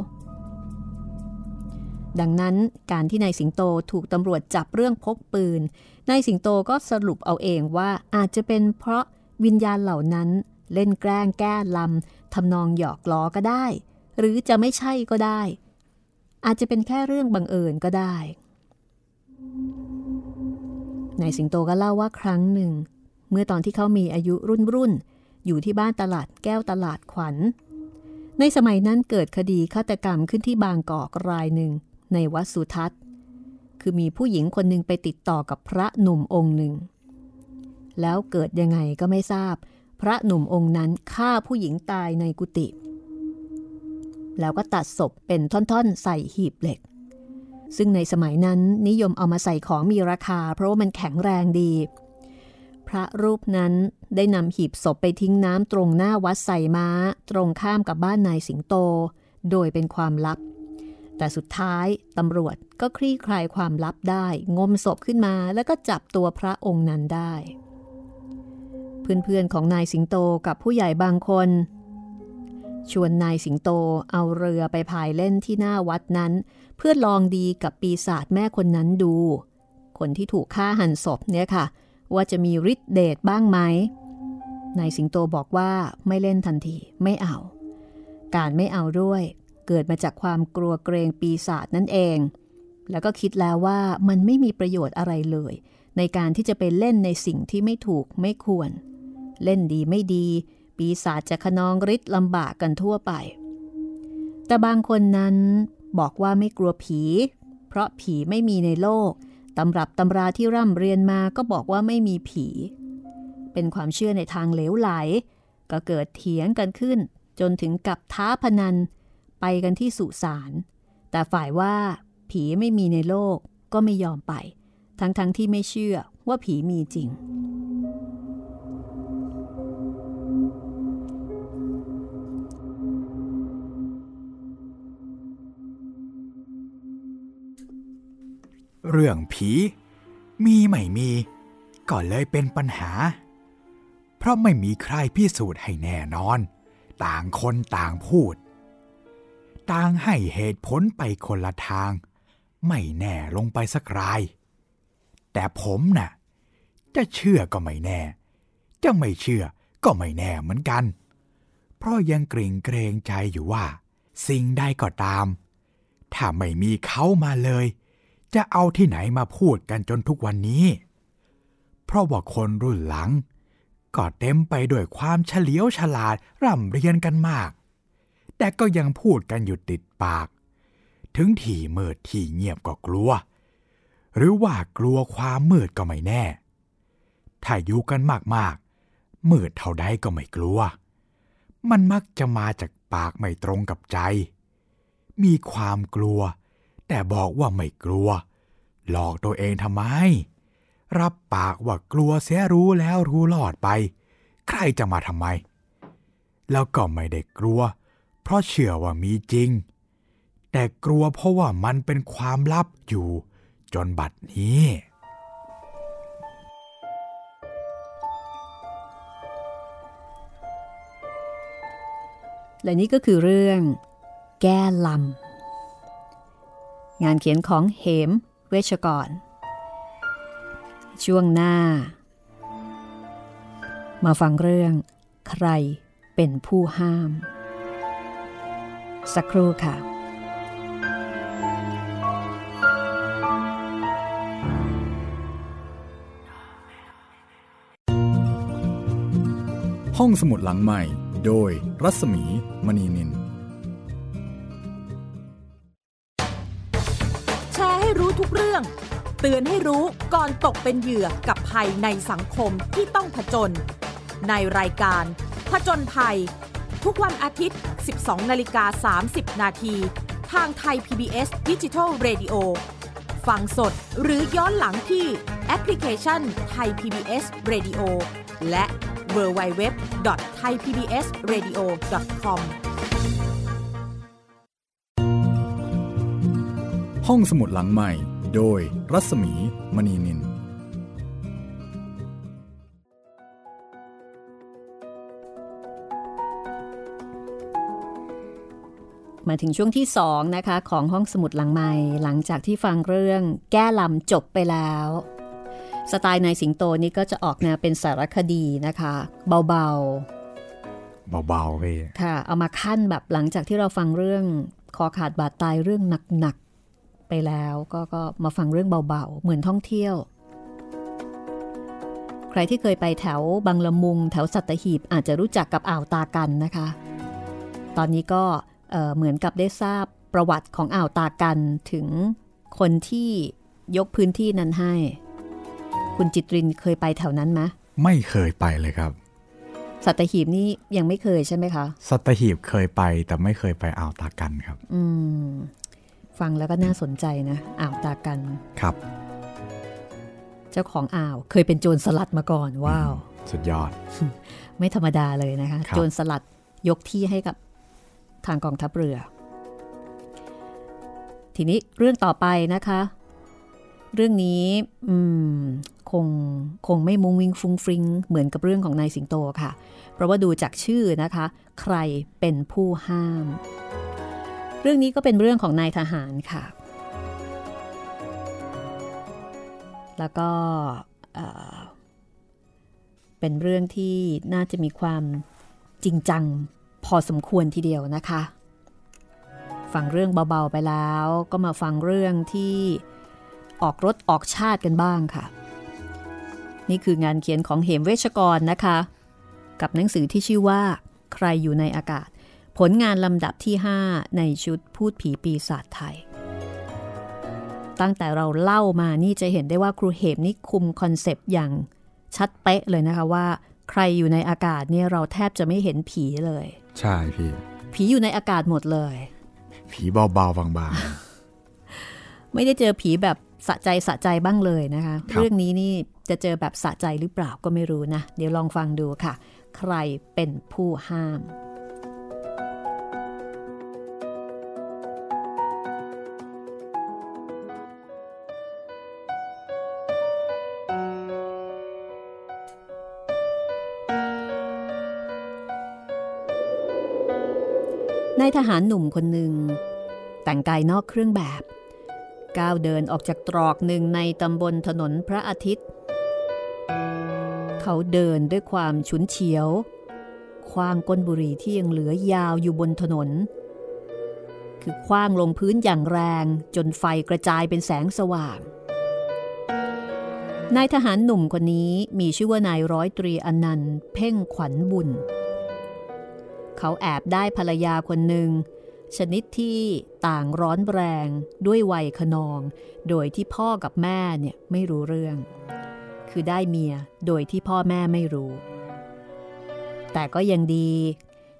ดังนั้นการที่นายสิงโตถูกตำรวจจับเรื่องพกปืนนายสิงโตก็สรุปเอาเองว่าอาจจะเป็นเพราะวิญญาณเหล่านั้นเล่นแกล้งแก้ลำทำนองหยอกล้อก็ได้หรือจะไม่ใช่ก็ได้อาจจะเป็นแค่เรื่องบังเอิญก็ได้นายสิงโตก็เล่าว่าครั้งหนึ่งเมื่อตอนที่เขามีอายุรุ่นๆอยู่ที่บ้านตลาดแก้วตลาดขวัญในสมัยนั้นเกิดคดีฆาตกรรมขึ้นที่บางกอกรายหนึ่งในวัดสุทัศน์คือมีผู้หญิงคนหนึ่งไปติดต่อกับพระหนุ่มองค์หนึ่งแล้วเกิดยังไงก็ไม่ทราบพระหนุ่มองค์นั้นฆ่าผู้หญิงตายในกุฏิแล้วก็ตัดศพเป็นท่อนๆใส่หีบเหล็กซึ่งในสมัยนั้นนิยมเอามาใส่ของมีราคาเพราะว่ามันแข็งแรงดีพระรูปนั้นได้นำหีบศพไปทิ้งน้ำตรงหน้าวัดไสม้าตรงข้ามกับบ้านนายสิงโตโดยเป็นความลับแต่สุดท้ายตำรวจก็คลี่คลายความลับได้งมศพขึ้นมาแล้วก็จับตัวพระองค์นั้นได้เพื่อนๆของนายสิงโตกับผู้ใหญ่บางคนชวนนายสิงโตเอาเรือไปพายเล่นที่หน้าวัดนั้นเพื่อลองดีกับปีศาจแม่คนนั้นดูคนที่ถูกฆ่าหันศพเนี่ยค่ะว่าจะมีฤทธิ์เดชบ้างไหมนายสิงโตบอกว่าไม่เล่นทันทีไม่เอาการไม่เอาด้วยเกิดมาจากความกลัวเกรงปีศาจนั่นเองแล้วก็คิดแล้วว่ามันไม่มีประโยชน์อะไรเลยในการที่จะไปเล่นในสิ่งที่ไม่ถูกไม่ควรเล่นดีไม่ดีปีศาจจะขนองฤทธิ์ลำบากกันทั่วไปแต่บางคนนั้นบอกว่าไม่กลัวผีเพราะผีไม่มีในโลกตำรับตำราที่ร่ำเรียนมาก็บอกว่าไม่มีผีเป็นความเชื่อในทางเหลวไหลก็เกิดเถียงกันขึ้นจนถึงกับท้าพนันไปกันที่สุสานแต่ฝ่ายว่าผีไม่มีในโลกก็ไม่ยอมไปทั้งๆที่ไม่เชื่อว่าผีมีจริงเรื่องผีมีไม่มีก็เลยเป็นปัญหาเพราะไม่มีใครพิสูจน์ให้แน่นอนต่างคนต่างพูดต่างให้เหตุผลไปคนละทางไม่แน่ลงไปสักรายแต่ผมน่ะจะเชื่อก็ไม่แน่จะไม่เชื่อก็ไม่แน่เหมือนกันเพราะยังเกรงเกรงใจอยู่ว่าสิ่งใดก็ตามถ้าไม่มีเขามาเลยจะเอาที่ไหนมาพูดกันจนทุกวันนี้เพราะว่าคนรุ่นหลังก็เต็มไปด้วยความเฉลียวฉลาดร่ำเรียนกันมากแต่ก็ยังพูดกันอยู่ติดปากถึงที่มืดที่เงียบก็กลัวหรือว่ากลัวความมืดก็ไม่แน่ถ้าอยู่กันมากๆมืดเท่าใดก็ไม่กลัวมันมักจะมาจากปากไม่ตรงกับใจมีความกลัวแต่บอกว่าไม่กลัวหลอกตัวเองทำไมรับปากว่ากลัวเสียรู้แล้วรู้รอดไปใครจะมาทำไมแล้วก็ไม่ได้กลัวเพราะเชื่อว่ามีจริงแต่กลัวเพราะว่ามันเป็นความลับอยู่จนบัดนี้และนี่ก็คือเรื่องแก้ลำงานเขียนของเหมเวชกรช่วงหน้ามาฟังเรื่องใครเป็นผู้ห้ามสักครู่ค่ะห้องสมุดหลังใหม่โดยรัศมีมณีนินแชร์ให้รู้ทุกเรื่องเตือนให้รู้ก่อนตกเป็นเหยื่อกับภัยในสังคมที่ต้องผจญในรายการผจญภัยทุกวันอาทิตย์ สิบสองนาฬิกาสามสิบนาที ทางไทย พี บี เอส Digital Radio ฟังสดหรือย้อนหลังที่แอปพลิเคชันไทย พี บี เอส Radio และ ดับเบิลยู ดับเบิลยู ดับเบิลยู ดอท ไทย พี บี เอส เรดิโอ ดอท คอม ห้องสมุดหลังใหม่โดยรัศมีมณีนินมาถึงช่วงที่สองนะคะของห้องสมุดหลังใหม่หลังจากที่ฟังเรื่องแก้ลำจบไปแล้วสไตล์นายสิงโตนี่ก็จะออกแนวเป็นสารคดีนะคะเบาๆเบาๆเลยค่ะเอามาขั้นแบบหลังจากที่เราฟังเรื่องคอขาดบาดตายเรื่องหนักๆไปแล้วก็ก็มาฟังเรื่องเบาๆเหมือนท่องเที่ยวใครที่เคยไปแถวบางละมุงแถวสัตหีบอาจจะรู้จักกับอ่าวตากันนะคะตอนนี้ก็เอ่อเหมือนกับได้ทราบประวัติของอ่าวตากันถึงคนที่ยกพื้นที่นั้นให้คุณจิตรินเคยไปแถวนั้นไหมไม่เคยไปเลยครับสัตหีบนี่ยังไม่เคยใช่ไหมคะสัตหีบเคยไปแต่ไม่เคยไปอ่าวตากันครับอืมฟังแล้วก็น่าสนใจนะอ่าวตากันครับเจ้าของอ่าวเคยเป็นโจรสลัดมาก่อนว้าวสุดยอด ไม่ธรรมดาเลยนะคะโจรสลัดยกที่ให้กับทางกองทัพเรือทีนี้เรื่องต่อไปนะคะเรื่องนี้อืมคงคงไม่มุ้งวิ้งฟุ้งฟริ้งเหมือนกับเรื่องของนายสิงโตค่ะเพราะว่าดูจากชื่อนะคะใครเป็นผู้ห้ามเรื่องนี้ก็เป็นเรื่องของนายทหารค่ะแล้วก็เอ่อเป็นเรื่องที่น่าจะมีความจริงจังพอสมควรทีเดียวนะคะฟังเรื่องเบาๆไปแล้วก็มาฟังเรื่องที่ออกรถออกชาติกันบ้างค่ะนี่คืองานเขียนของเหมเวชกรนะคะกับหนังสือที่ชื่อว่าใครอยู่ในอากาศผลงานลำดับที่ห้าในชุดพูดผีปีศาจไทยตั้งแต่เราเล่ามานี่จะเห็นได้ว่าครูเหมนี่คุมคอนเซปต์อย่างชัดเป๊ะเลยนะคะว่าใครอยู่ในอากาศเนี่ยเราแทบจะไม่เห็นผีเลยใช่พี่ผีอยู่ในอากาศหมดเลยผีเบาๆบางๆไม่ได้เจอผีแบบสะใจสะใจบ้างเลยนะคะเรื่องนี้นี่จะเจอแบบสะใจหรือเปล่าก็ไม่รู้นะเดี๋ยวลองฟังดูค่ะใครเป็นผู้ห้ามนายทหารหนุ่มคนหนึ่งแต่งกายนอกเครื่องแบบก้าวเดินออกจากตรอกหนึ่งในตำบลถนนพระอาทิตย์เขาเดินด้วยความฉุนเฉียวคว้างก้นบุหรี่ที่ยังเหลือยาวอยู่บนถนนคือคว้างลงพื้นอย่างแรงจนไฟกระจายเป็นแสงสว่างนายทหารหนุ่มคนนี้มีชื่อว่านายร้อยตรีอนันต์เพ่งขวัญบุญเขาแอบได้ภรรยาคนหนึ่งชนิดที่ต่างร้อนแรงด้วยวัยขนองโดยที่พ่อกับแม่เนี่ยไม่รู้เรื่องคือได้เมียโดยที่พ่อแม่ไม่รู้แต่ก็ยังดี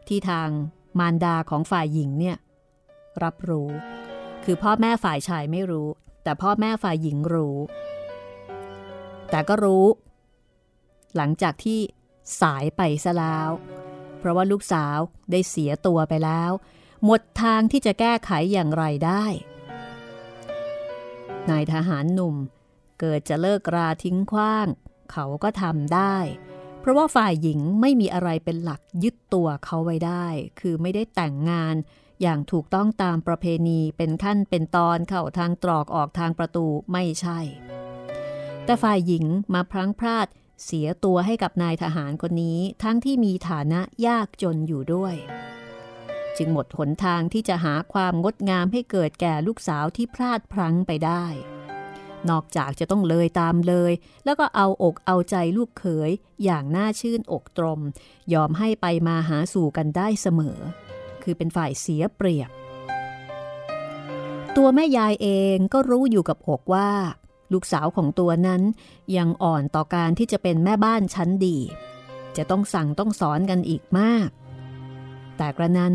ที่ทางมารดาของฝ่ายหญิงเนี่ยรับรู้คือพ่อแม่ฝ่ายชายไม่รู้แต่พ่อแม่ฝ่ายหญิงรู้แต่ก็รู้หลังจากที่สายไปซะแล้วเพราะว่าลูกสาวได้เสียตัวไปแล้วหมดทางที่จะแก้ไขอย่างไรได้นายทหารหนุ่มเกิดจะเลิกราทิ้งขว้างเขาก็ทำได้เพราะว่าฝ่ายหญิงไม่มีอะไรเป็นหลักยึดตัวเขาไว้ได้คือไม่ได้แต่งงานอย่างถูกต้องตามประเพณีเป็นขั้นเป็นตอนเข้าทางตรอกออกทางประตูไม่ใช่แต่ฝ่ายหญิงมาพลั้งพลาดเสียตัวให้กับนายทหารคนนี้ทั้งที่มีฐานะยากจนอยู่ด้วยจึงหมดหนทางที่จะหาความงดงามให้เกิดแก่ลูกสาวที่พลาดพลั้งไปได้นอกจากจะต้องเลยตามเลยแล้วก็เอาอกเอาใจลูกเขยอย่างน่าชื่นอกตรมยอมให้ไปมาหาสู่กันได้เสมอคือเป็นฝ่ายเสียเปรียบตัวแม่ยายเองก็รู้อยู่กับอกว่าลูกสาวของตัวนั้นยังอ่อนต่อการที่จะเป็นแม่บ้านชั้นดีจะต้องสั่งต้องสอนกันอีกมากแต่กระนั้น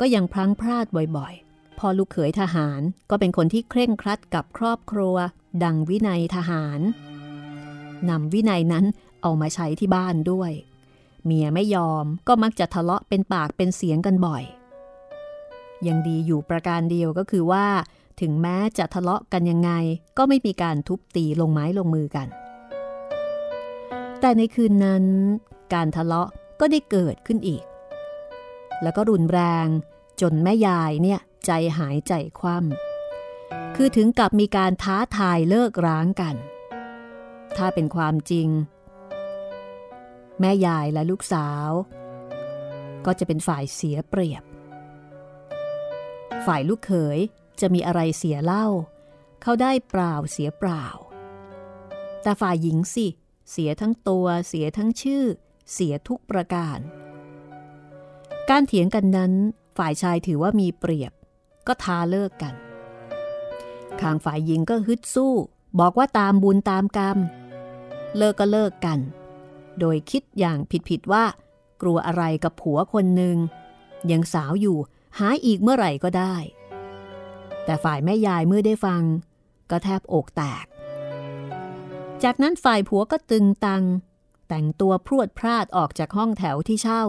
ก็ยังพลั้งพลาดบ่อยๆพ พ่อลูกเขยทหารก็เป็นคนที่เคร่งครัดกับครอบครัวดังวินัยทหารนำวินัยนั้นเอามาใช้ที่บ้านด้วยเมียไม่ยอมก็มักจะทะเลาะเป็นปากเป็นเสียงกันบ่อยยังดีอยู่ประการเดียวก็คือว่าถึงแม้จะทะเลาะกันยังไงก็ไม่มีการทุบตีลงไม้ลงมือกันแต่ในคืนนั้นการทะเลาะก็ได้เกิดขึ้นอีกแล้วก็รุนแรงจนแม่ยายเนี่ยใจหายใจคว่ำคือถึงกับมีการท้าทายเลิกร้างกันถ้าเป็นความจริงแม่ยายและลูกสาวก็จะเป็นฝ่ายเสียเปรียบฝ่ายลูกเขยจะมีอะไรเสียเล่าเขาได้เปล่าเสียเปล่าแต่ฝ่ายหญิงสิเสียทั้งตัวเสียทั้งชื่อเสียทุกประการการเถียงกันนั้นฝ่ายชายถือว่ามีเปรียบก็ท้าเลิกกันข้างฝ่ายหญิงก็ฮึดสู้บอกว่าตามบุญตามกรรมเลิกก็เลิกกันโดยคิดอย่างผิดๆว่ากลัวอะไรกับผัวคนหนึ่งยังสาวอยู่หาอีกเมื่อไหร่ก็ได้แต่ฝ่ายแม่ยายเมื่อได้ฟังก็แทบอกแตกจากนั้นฝ่ายผัวก็ตึงตังแต่งตัวพรวดพราดออกจากห้องแถวที่เช่า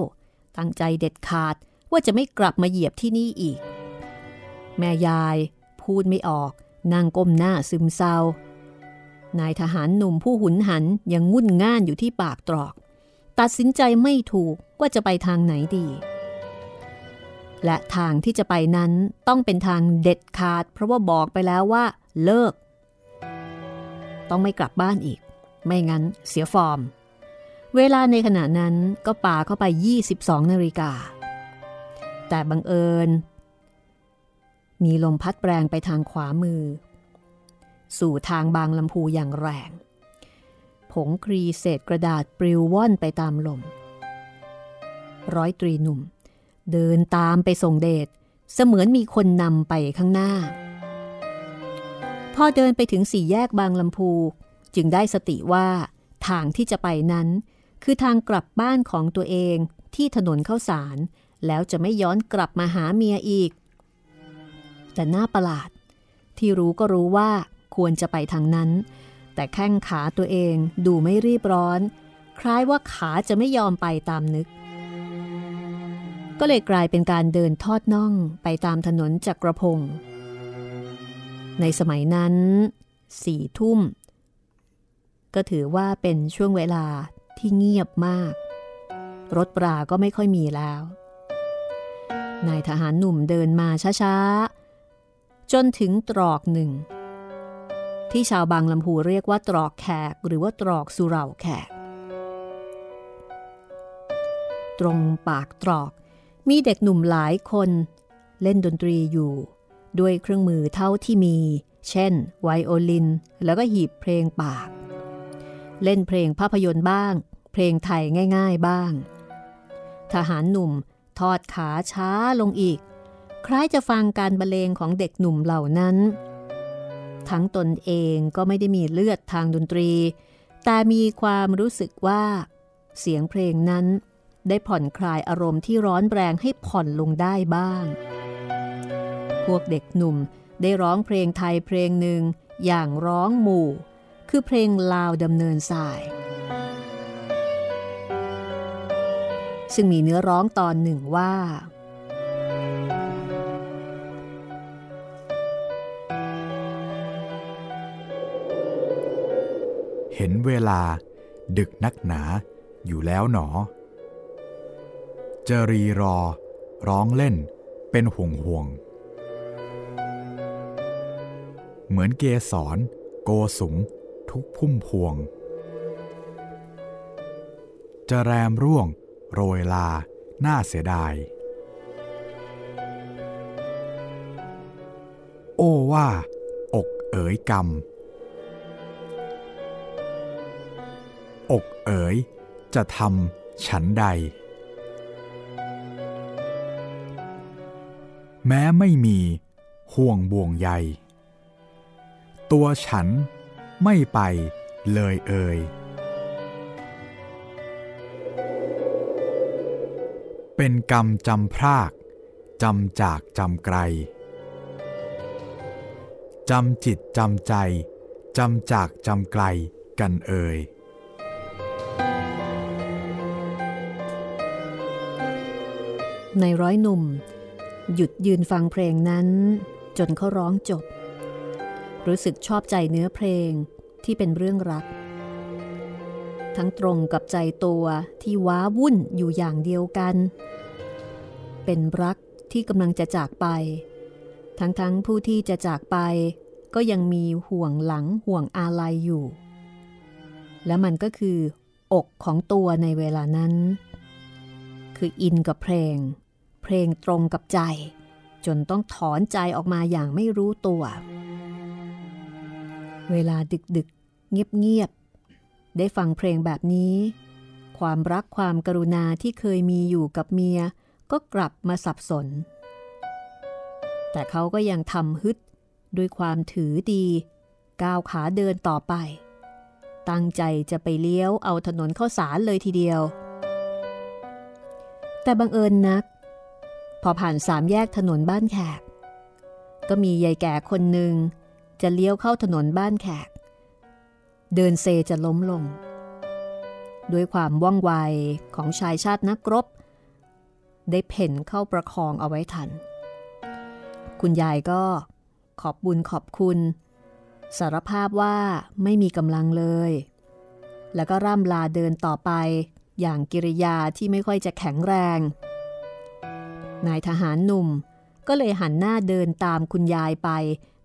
ตั้งใจเด็ดขาดว่าจะไม่กลับมาเหยียบที่นี่อีกแม่ยายพูดไม่ออกนั่งก้มหน้าซึมเศร้านายทหารหนุ่มผู้หุนหันยังงุ่นง่านอยู่ที่ปากตรอกตัดสินใจไม่ถูกว่าจะไปทางไหนดีและทางที่จะไปนั้นต้องเป็นทางเด็ดขาดเพราะว่าบอกไปแล้วว่าเลิกต้องไม่กลับบ้านอีกไม่งั้นเสียฟอร์มเวลาในขณะนั้นก็ป่าเข้าไปยี่สิบสองนาฬิกาแต่บังเอิญมีลมพัดแรงไปทางขวามือสู่ทางบางลำพูอย่างแรงผงครีเศษกระดาษปลิวว่อนไปตามลมร้อยตรีหนุ่มเดินตามไปส่งเดชเสมือนมีคนนำไปข้างหน้าพอเดินไปถึงสี่แยกบางลำพูจึงได้สติว่าทางที่จะไปนั้นคือทางกลับบ้านของตัวเองที่ถนนเข้าสารแล้วจะไม่ย้อนกลับมาหาเมียอีกแต่น่าประหลาดที่รู้ก็รู้ว่าควรจะไปทางนั้นแต่แข้งขาตัวเองดูไม่รีบร้อนคล้ายว่าขาจะไม่ยอมไปตามนึกก็เลยกลายเป็นการเดินทอดน่องไปตามถนนจักรพงศ์ในสมัยนั้นสี่ทุ่มก็ถือว่าเป็นช่วงเวลาที่เงียบมากรถปราก็ไม่ค่อยมีแล้วนายทหารหนุ่มเดินมาช้าๆจนถึงตรอกหนึ่งที่ชาวบางลำพูเรียกว่าตรอกแขกหรือว่าตรอกสุเหร่าแขกตรงปากตรอกมีเด็กหนุ่มหลายคนเล่นดนตรีอยู่ด้วยเครื่องมือเท่าที่มีเช่นไวโอลินแล้วก็หีบเพลงปากเล่นเพลงภาพยนตร์บ้างเพลงไทยง่ายๆบ้างทหารหนุ่มทอดขาช้าลงอีกคล้ายจะฟังการบรรเลงของเด็กหนุ่มเหล่านั้นทั้งตนเองก็ไม่ได้มีเลือดทางดนตรีแต่มีความรู้สึกว่าเสียงเพลงนั้นได้ผ่อนคลายอารมณ์ที่ร้อนแรงให้ผ่อนลงได้บ้างพวกเด็กหนุ่มได้ร้องเพลงไทยเพลงหนึ่งอย่างร้องหมู่คือเพลงลาวดำเนินสายซึ่งมีเนื้อร้องตอนหนึ่งว่าเห็นเวลาดึกนักหนาอยู่แล้วหนอจะรีรอร้องเล่นเป็นห่วงห่วงเหมือนเกสรโกสุมทุกพุ่มพวงจะแรมร่วงโรยลาหน้าเสียดายโอ้ว่าอกเอ๋ยกรรมอกเอ๋ยจะทำฉันใดแม้ไม่มีห่วงบ่วงใยตัวฉันไม่ไปเลยเอ่ยเป็นกรรมจำพรากจำจากจำไกล จำจิตจำใจจำจากจำไกลกันเอ่ยในร้อยหนุ่มหยุดยืนฟังเพลงนั้นจนเขาร้องจบรู้สึกชอบใจเนื้อเพลงที่เป็นเรื่องรักทั้งตรงกับใจตัวที่ว้าวุ่นอยู่อย่างเดียวกันเป็นรักที่กำลังจะจากไปทั้งทั้งผู้ที่จะจากไปก็ยังมีห่วงหลังห่วงอาลัยอยู่และมันก็คือ อกของตัวในเวลานั้นคืออินกับเพลงเพลงตรงกับใจจนต้องถอนใจออกมาอย่างไม่รู้ตัวเวลาดึกๆเงียบๆได้ฟังเพลงแบบนี้ความรักความกรุณาที่เคยมีอยู่กับเมียก็กลับมาสับสนแต่เขาก็ยังทำฮึดด้วยความถือดีก้าวขาเดินต่อไปตั้งใจจะไปเลี้ยวเอาถนนเข้าสารเลยทีเดียวแต่บังเอิญนักพอผ่านสามแยกถนนบ้านแขกก็มียายแก่คนหนึ่งจะเลี้ยวเข้าถนนบ้านแขกเดินเซจะล้มลงด้วยความว่องไวของชายชาตินักรบได้เพ่นเข้าประคองเอาไว้ทันคุณยายก็ขอบบุญขอบคุณสารภาพว่าไม่มีกำลังเลยแล้วก็ร่ำลาเดินต่อไปอย่างกิริยาที่ไม่ค่อยจะแข็งแรงนายทหารหนุ่มก็เลยหันหน้าเดินตามคุณยายไป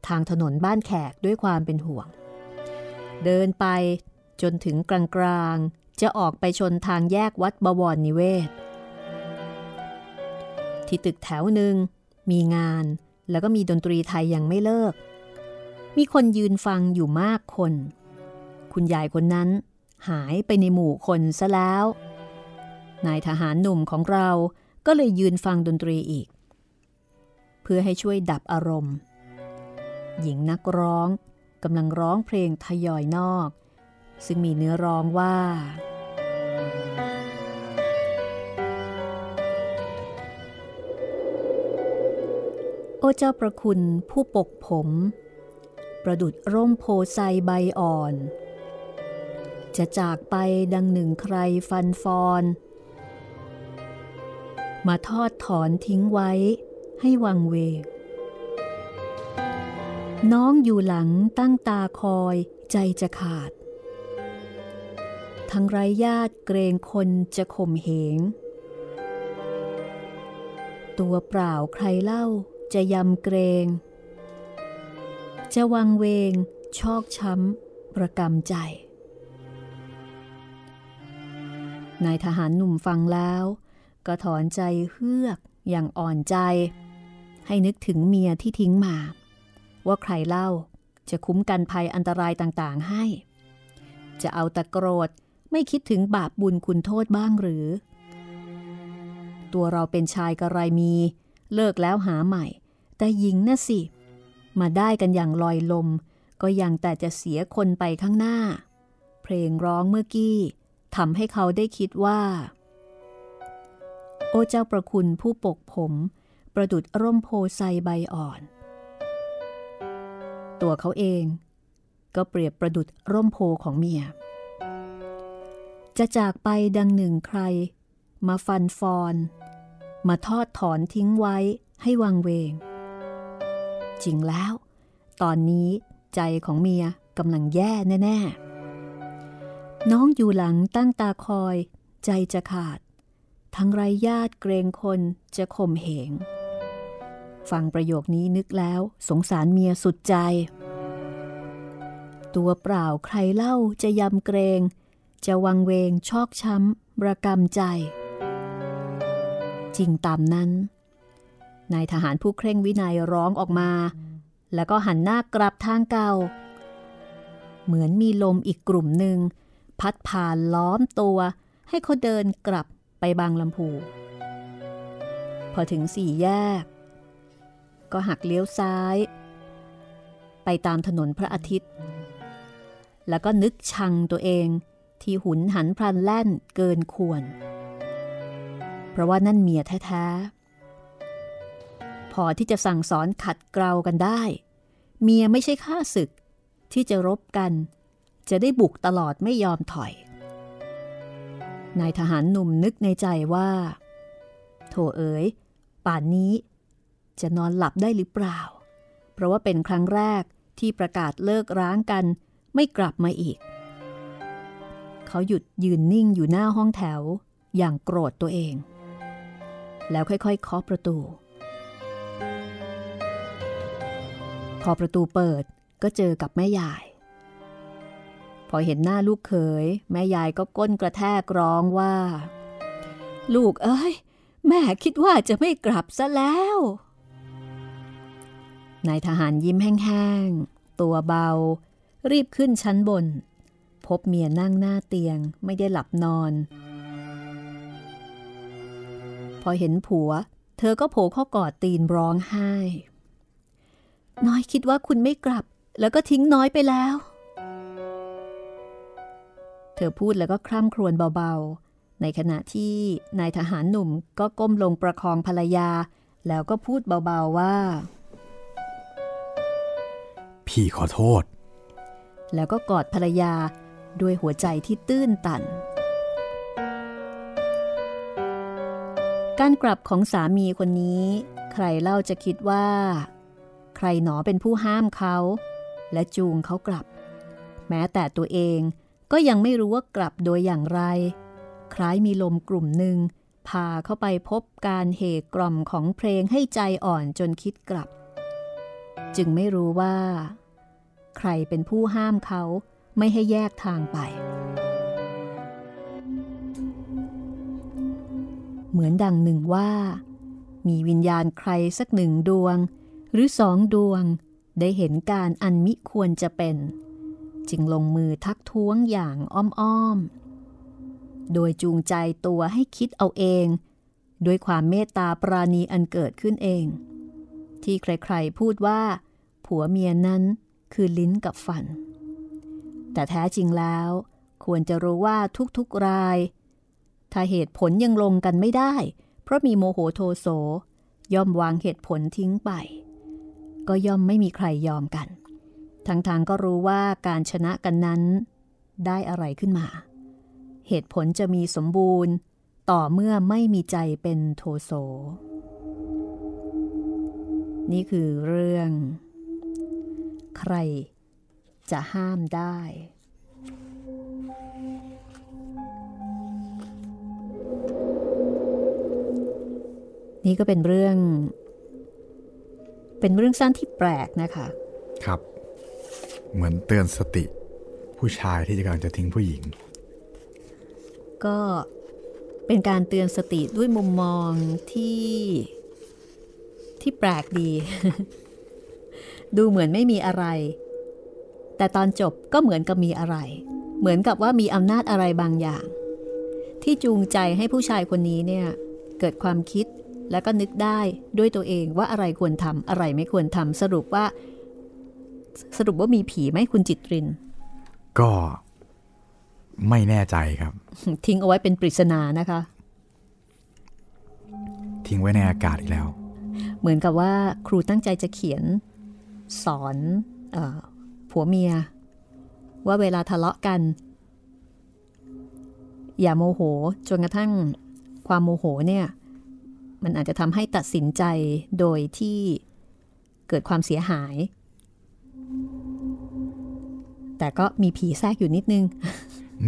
ทางถนนบ้านแขกด้วยความเป็นห่วงเดินไปจนถึงกลางๆจะออกไปชนทางแยกวัดบวรนิเวศที่ตึกแถวหนึ่งมีงานแล้วก็มีดนตรีไทยยังไม่เลิกมีคนยืนฟังอยู่มากคนคุณยายคนนั้นหายไปในหมู่คนซะแล้วนายทหารหนุ่มของเราก็เลยยืนฟังดนตรีอีกเพื่อให้ช่วยดับอารมณ์หญิงนักร้องกำลังร้องเพลงทยอยนอกซึ่งมีเนื้อร้องว่าโอ้เจ้าประคุณผู้ปกผมประดุจร่มโพไซใบอ่อนจะจากไปดังหนึ่งใครฟันฟอนมาทอดถอนทิ้งไว้ให้วังเวกน้องอยู่หลังตั้งตาคอยใจจะขาดทั้งไร้ญาติเกรงคนจะข่มเหงตัวเปล่าใครเล่าจะยำเกรงจะวังเวงชอกช้ำประกำใจนายทหารหนุ่มฟังแล้วก็ถอนใจเฮือกอย่างอ่อนใจให้นึกถึงเมียที่ทิ้งมาว่าใครเล่าจะคุ้มกันภัยอันตรายต่างๆให้จะเอาแต่โกรธไม่คิดถึงบาปบุญคุณโทษบ้างหรือตัวเราเป็นชายกระไรมีเลิกแล้วหาใหม่แต่หญิงน่ะสิมาได้กันอย่างลอยลมก็ยังแต่จะเสียคนไปข้างหน้าเพลงร้องเมื่อกี้ทำให้เขาได้คิดว่าโอ้เจ้าประคุณผู้ปกผมประดุจร่มโพไซใบอ่อนตัวเขาเองก็เปรียบประดุจร่มโพของเมียจะจากไปดังหนึ่งใครมาฟันฟอนมาทอดถอนทิ้งไว้ให้วังเวงจริงแล้วตอนนี้ใจของเมียกำลังแย่แน่ๆน้องอยู่หลังตั้งตาคอยใจจะขาดทั้งไรญาติเกรงคนจะข่มเหงฟังประโยคนี้นึกแล้วสงสารเมียสุดใจตัวเปล่าใครเล่าจะยำเกรงจะวังเวงชอกช้ำระกำใจจริงตามนั้นนายทหารผู้เคร่งวินัยร้องออกมาแล้วก็หันหน้ากลับทางเก่าเหมือนมีลมอีกกลุ่มหนึ่งพัดผ่านล้อมตัวให้เขาเดินกลับไปบางลำพูพอถึงสี่แยกก็หักเลี้ยวซ้ายไปตามถนนพระอาทิตย์แล้วก็นึกชังตัวเองที่หุนหันพลันแล่นเกินควรเพราะว่านั่นเมียแท้ๆพอที่จะสั่งสอนขัดเกลากันได้ เมียไม่ใช่ข้าศึกที่จะรบกันจะได้บุกตลอดไม่ยอมถอยนายทหารหนุ่มนึกในใจว่าโถเอ๋ยป่านนี้จะนอนหลับได้หรือเปล่าเพราะว่าเป็นครั้งแรกที่ประกาศเลิกร้างกันไม่กลับมาอีกเขาหยุดยืนนิ่งอยู่หน้าห้องแถวอย่างโกรธตัวเองแล้วค่อยๆเคาะประตูพอประตูเปิดก็เจอกับแม่ยายพอเห็นหน้าลูกเขยแม่ยายก็ก้นกระแทกร้องว่าลูกเอ้ยแม่คิดว่าจะไม่กลับซะแล้วนายทหารยิ้มแห้งๆตัวเบารีบขึ้นชั้นบนพบเมียนั่งหน้าเตียงไม่ได้หลับนอนพอเห็นผัวเธอก็โผล่เข้ากอดตีนร้องไห้น้อยคิดว่าคุณไม่กลับแล้วก็ทิ้งน้อยไปแล้วเธอพูดแล้วก็คร่ำครวญเบาๆในขณะที่นายทหารหนุ่มก็ก้มลงประคองภรรยาแล้วก็พูดเบาๆว่าพี่ขอโทษแล้วก็กอดภรรยาด้วยหัวใจที่ตื้นตันการกลับของสามีคนนี้ใครเล่าจะคิดว่าใครหนอเป็นผู้ห้ามเขาและจูงเขากลับแม้แต่ตัวเองก็ยังไม่รู้ว่ากลับโดยอย่างไรคล้ายมีลมกลุ่มหนึ่งพาเข้าไปพบการเหกล่อมของเพลงให้ใจอ่อนจนคิดกลับจึงไม่รู้ว่าใครเป็นผู้ห้ามเขาไม่ให้แยกทางไปเหมือนดังหนึ่งว่ามีวิญญาณใครสักหนึ่งดวงหรือสองดวงได้เห็นการอันมิควรจะเป็นจึงลงมือทักท้วงอย่างอ้อมๆโดยจูงใจตัวให้คิดเอาเองด้วยความเมตตาปราณีอันเกิดขึ้นเองที่ใครๆพูดว่าผัวเมียนั้นคือลิ้นกับฟันแต่แท้จริงแล้วควรจะรู้ว่าทุกๆรายถ้าเหตุผลยังลงกันไม่ได้เพราะมีโมโหโทโสย่อมวางเหตุผลทิ้งไปก็ย่อมไม่มีใครยอมกันทั้งๆก็รู้ว่าการชนะกันนั้นได้อะไรขึ้นมาเหตุผลจะมีสมบูรณ์ต่อเมื่อไม่มีใจเป็นโทโสนี่คือเรื่องใครจะห้ามได้นี่ก็เป็นเรื่องเป็นเรื่องสั้นที่แปลกนะคะครับเหมือนเตือนสติผู้ชายที่กำลังจะทิ้งผู้หญิงก็เป็นการเตือนสติด้วยมุมมองที่ที่แปลกดี ดูเหมือนไม่มีอะไรแต่ตอนจบก็เหมือนกับมีอะไรเหมือนกับว่ามีอำนาจอะไรบางอย่างที่จูงใจให้ผู้ชายคนนี้เนี่ยเกิดความคิดแล้วก็นึกได้ด้วยตัวเองว่าอะไรควรทำอะไรไม่ควรทำสรุปว่าสรุปว่ามีผีไหมคุณจิตรินก็ไม่แน่ใจครับ ทิ้งเอาไว้เป็นปริศนานะคะทิ้งไว้ในอากาศอีกแล้วเหมือนกับว่าครูตั้งใจจะเขียนสอนเอ่อผัวเมียว่าเวลาทะเลาะกันอย่าโมโหจนกระทั่งความโมโหเนี่ยมันอาจจะทำให้ตัดสินใจโดยที่เกิดความเสียหายแต่ก็มีผีแทรกอยู่นิดนึง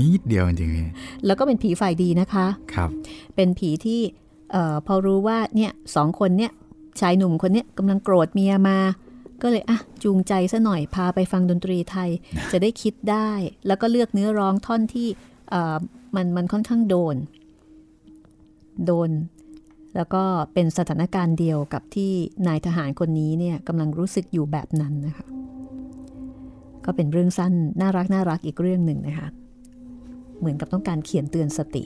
นิดเดียวจริงๆแล้วก็เป็นผีฝ่ายดีนะคะครับเป็นผีที่เอ่อพอรู้ว่าเนี่ยสองคนเนี่ยชายหนุ่มคนนี้กำลังโกรธเมียมาก็เลยอ่ะจูงใจซะหน่อยพาไปฟังดนตรีไทย จะได้คิดได้แล้วก็เลือกเนื้อร้องท่อนที่เอ่อมันมันค่อนข้างโดนโดนแล้วก็เป็นสถานการณ์เดียวกับที่นายทหารคนนี้เนี่ยกำลังรู้สึกอยู่แบบนั้นนะคะก็เป็นเรื่องสั้นน่ารักน่ารักอีกเรื่องหนึ่งนะคะเหมือนกับต้องการเขียนเตือนสติ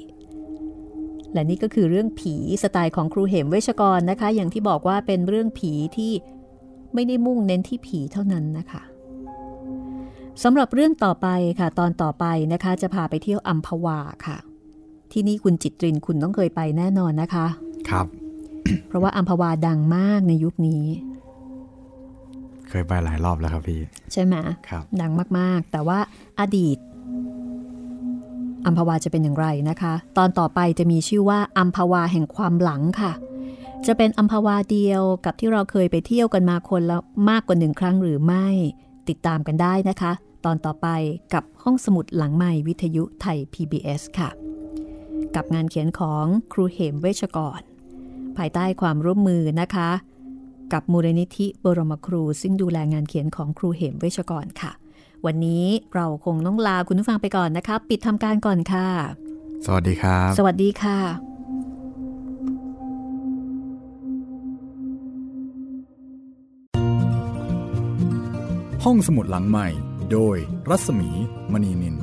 และนี่ก็คือเรื่องผีสไตล์ของครูเหมเวชกรนะคะอย่างที่บอกว่าเป็นเรื่องผีที่ไม่ได้มุ่งเน้นที่ผีเท่านั้นนะคะสำหรับเรื่องต่อไปค่ะตอนต่อไปนะคะจะพาไปเที่ยวอัมพวาค่ะที่นี่คุณจิตรินคุณต้องเคยไปแน่นอนนะคะครับ เพราะว่าอัมพวาดังมากในยุคนี้เค ยไปหลายรอบแล้วครับพี่ใช่ไหมครับดังมากๆแต่ว่าอดีตอัมพวาจะเป็นอย่างไรนะคะตอนต่อไปจะมีชื่อว่าอัมพวาแห่งความหลังค่ะจะเป็นอัมพวาเดียวกับที่เราเคยไปเที่ยวกันมาคนละมากกว่าหนึ่งครั้งหรือไม่ติดตามกันได้นะคะตอนต่อไปกับห้องสมุดหลังใหม่วิทยุไทย พี บี เอส ค่ะกับงานเขียนของครูเหมเวชกรภายใต้ความร่วมมือนะคะกับมูลนิธิบรมครูซึ่งดูแลงานเขียนของครูเหมเวชกรค่ะวันนี้เราคงต้องลาคุณผู้ฟังไปก่อนนะคะปิดทำการก่อนค่ะสวัสดีครับสวัสดีค่ะห้องสมุดหลังใหม่โดยรัศมีมณีนิน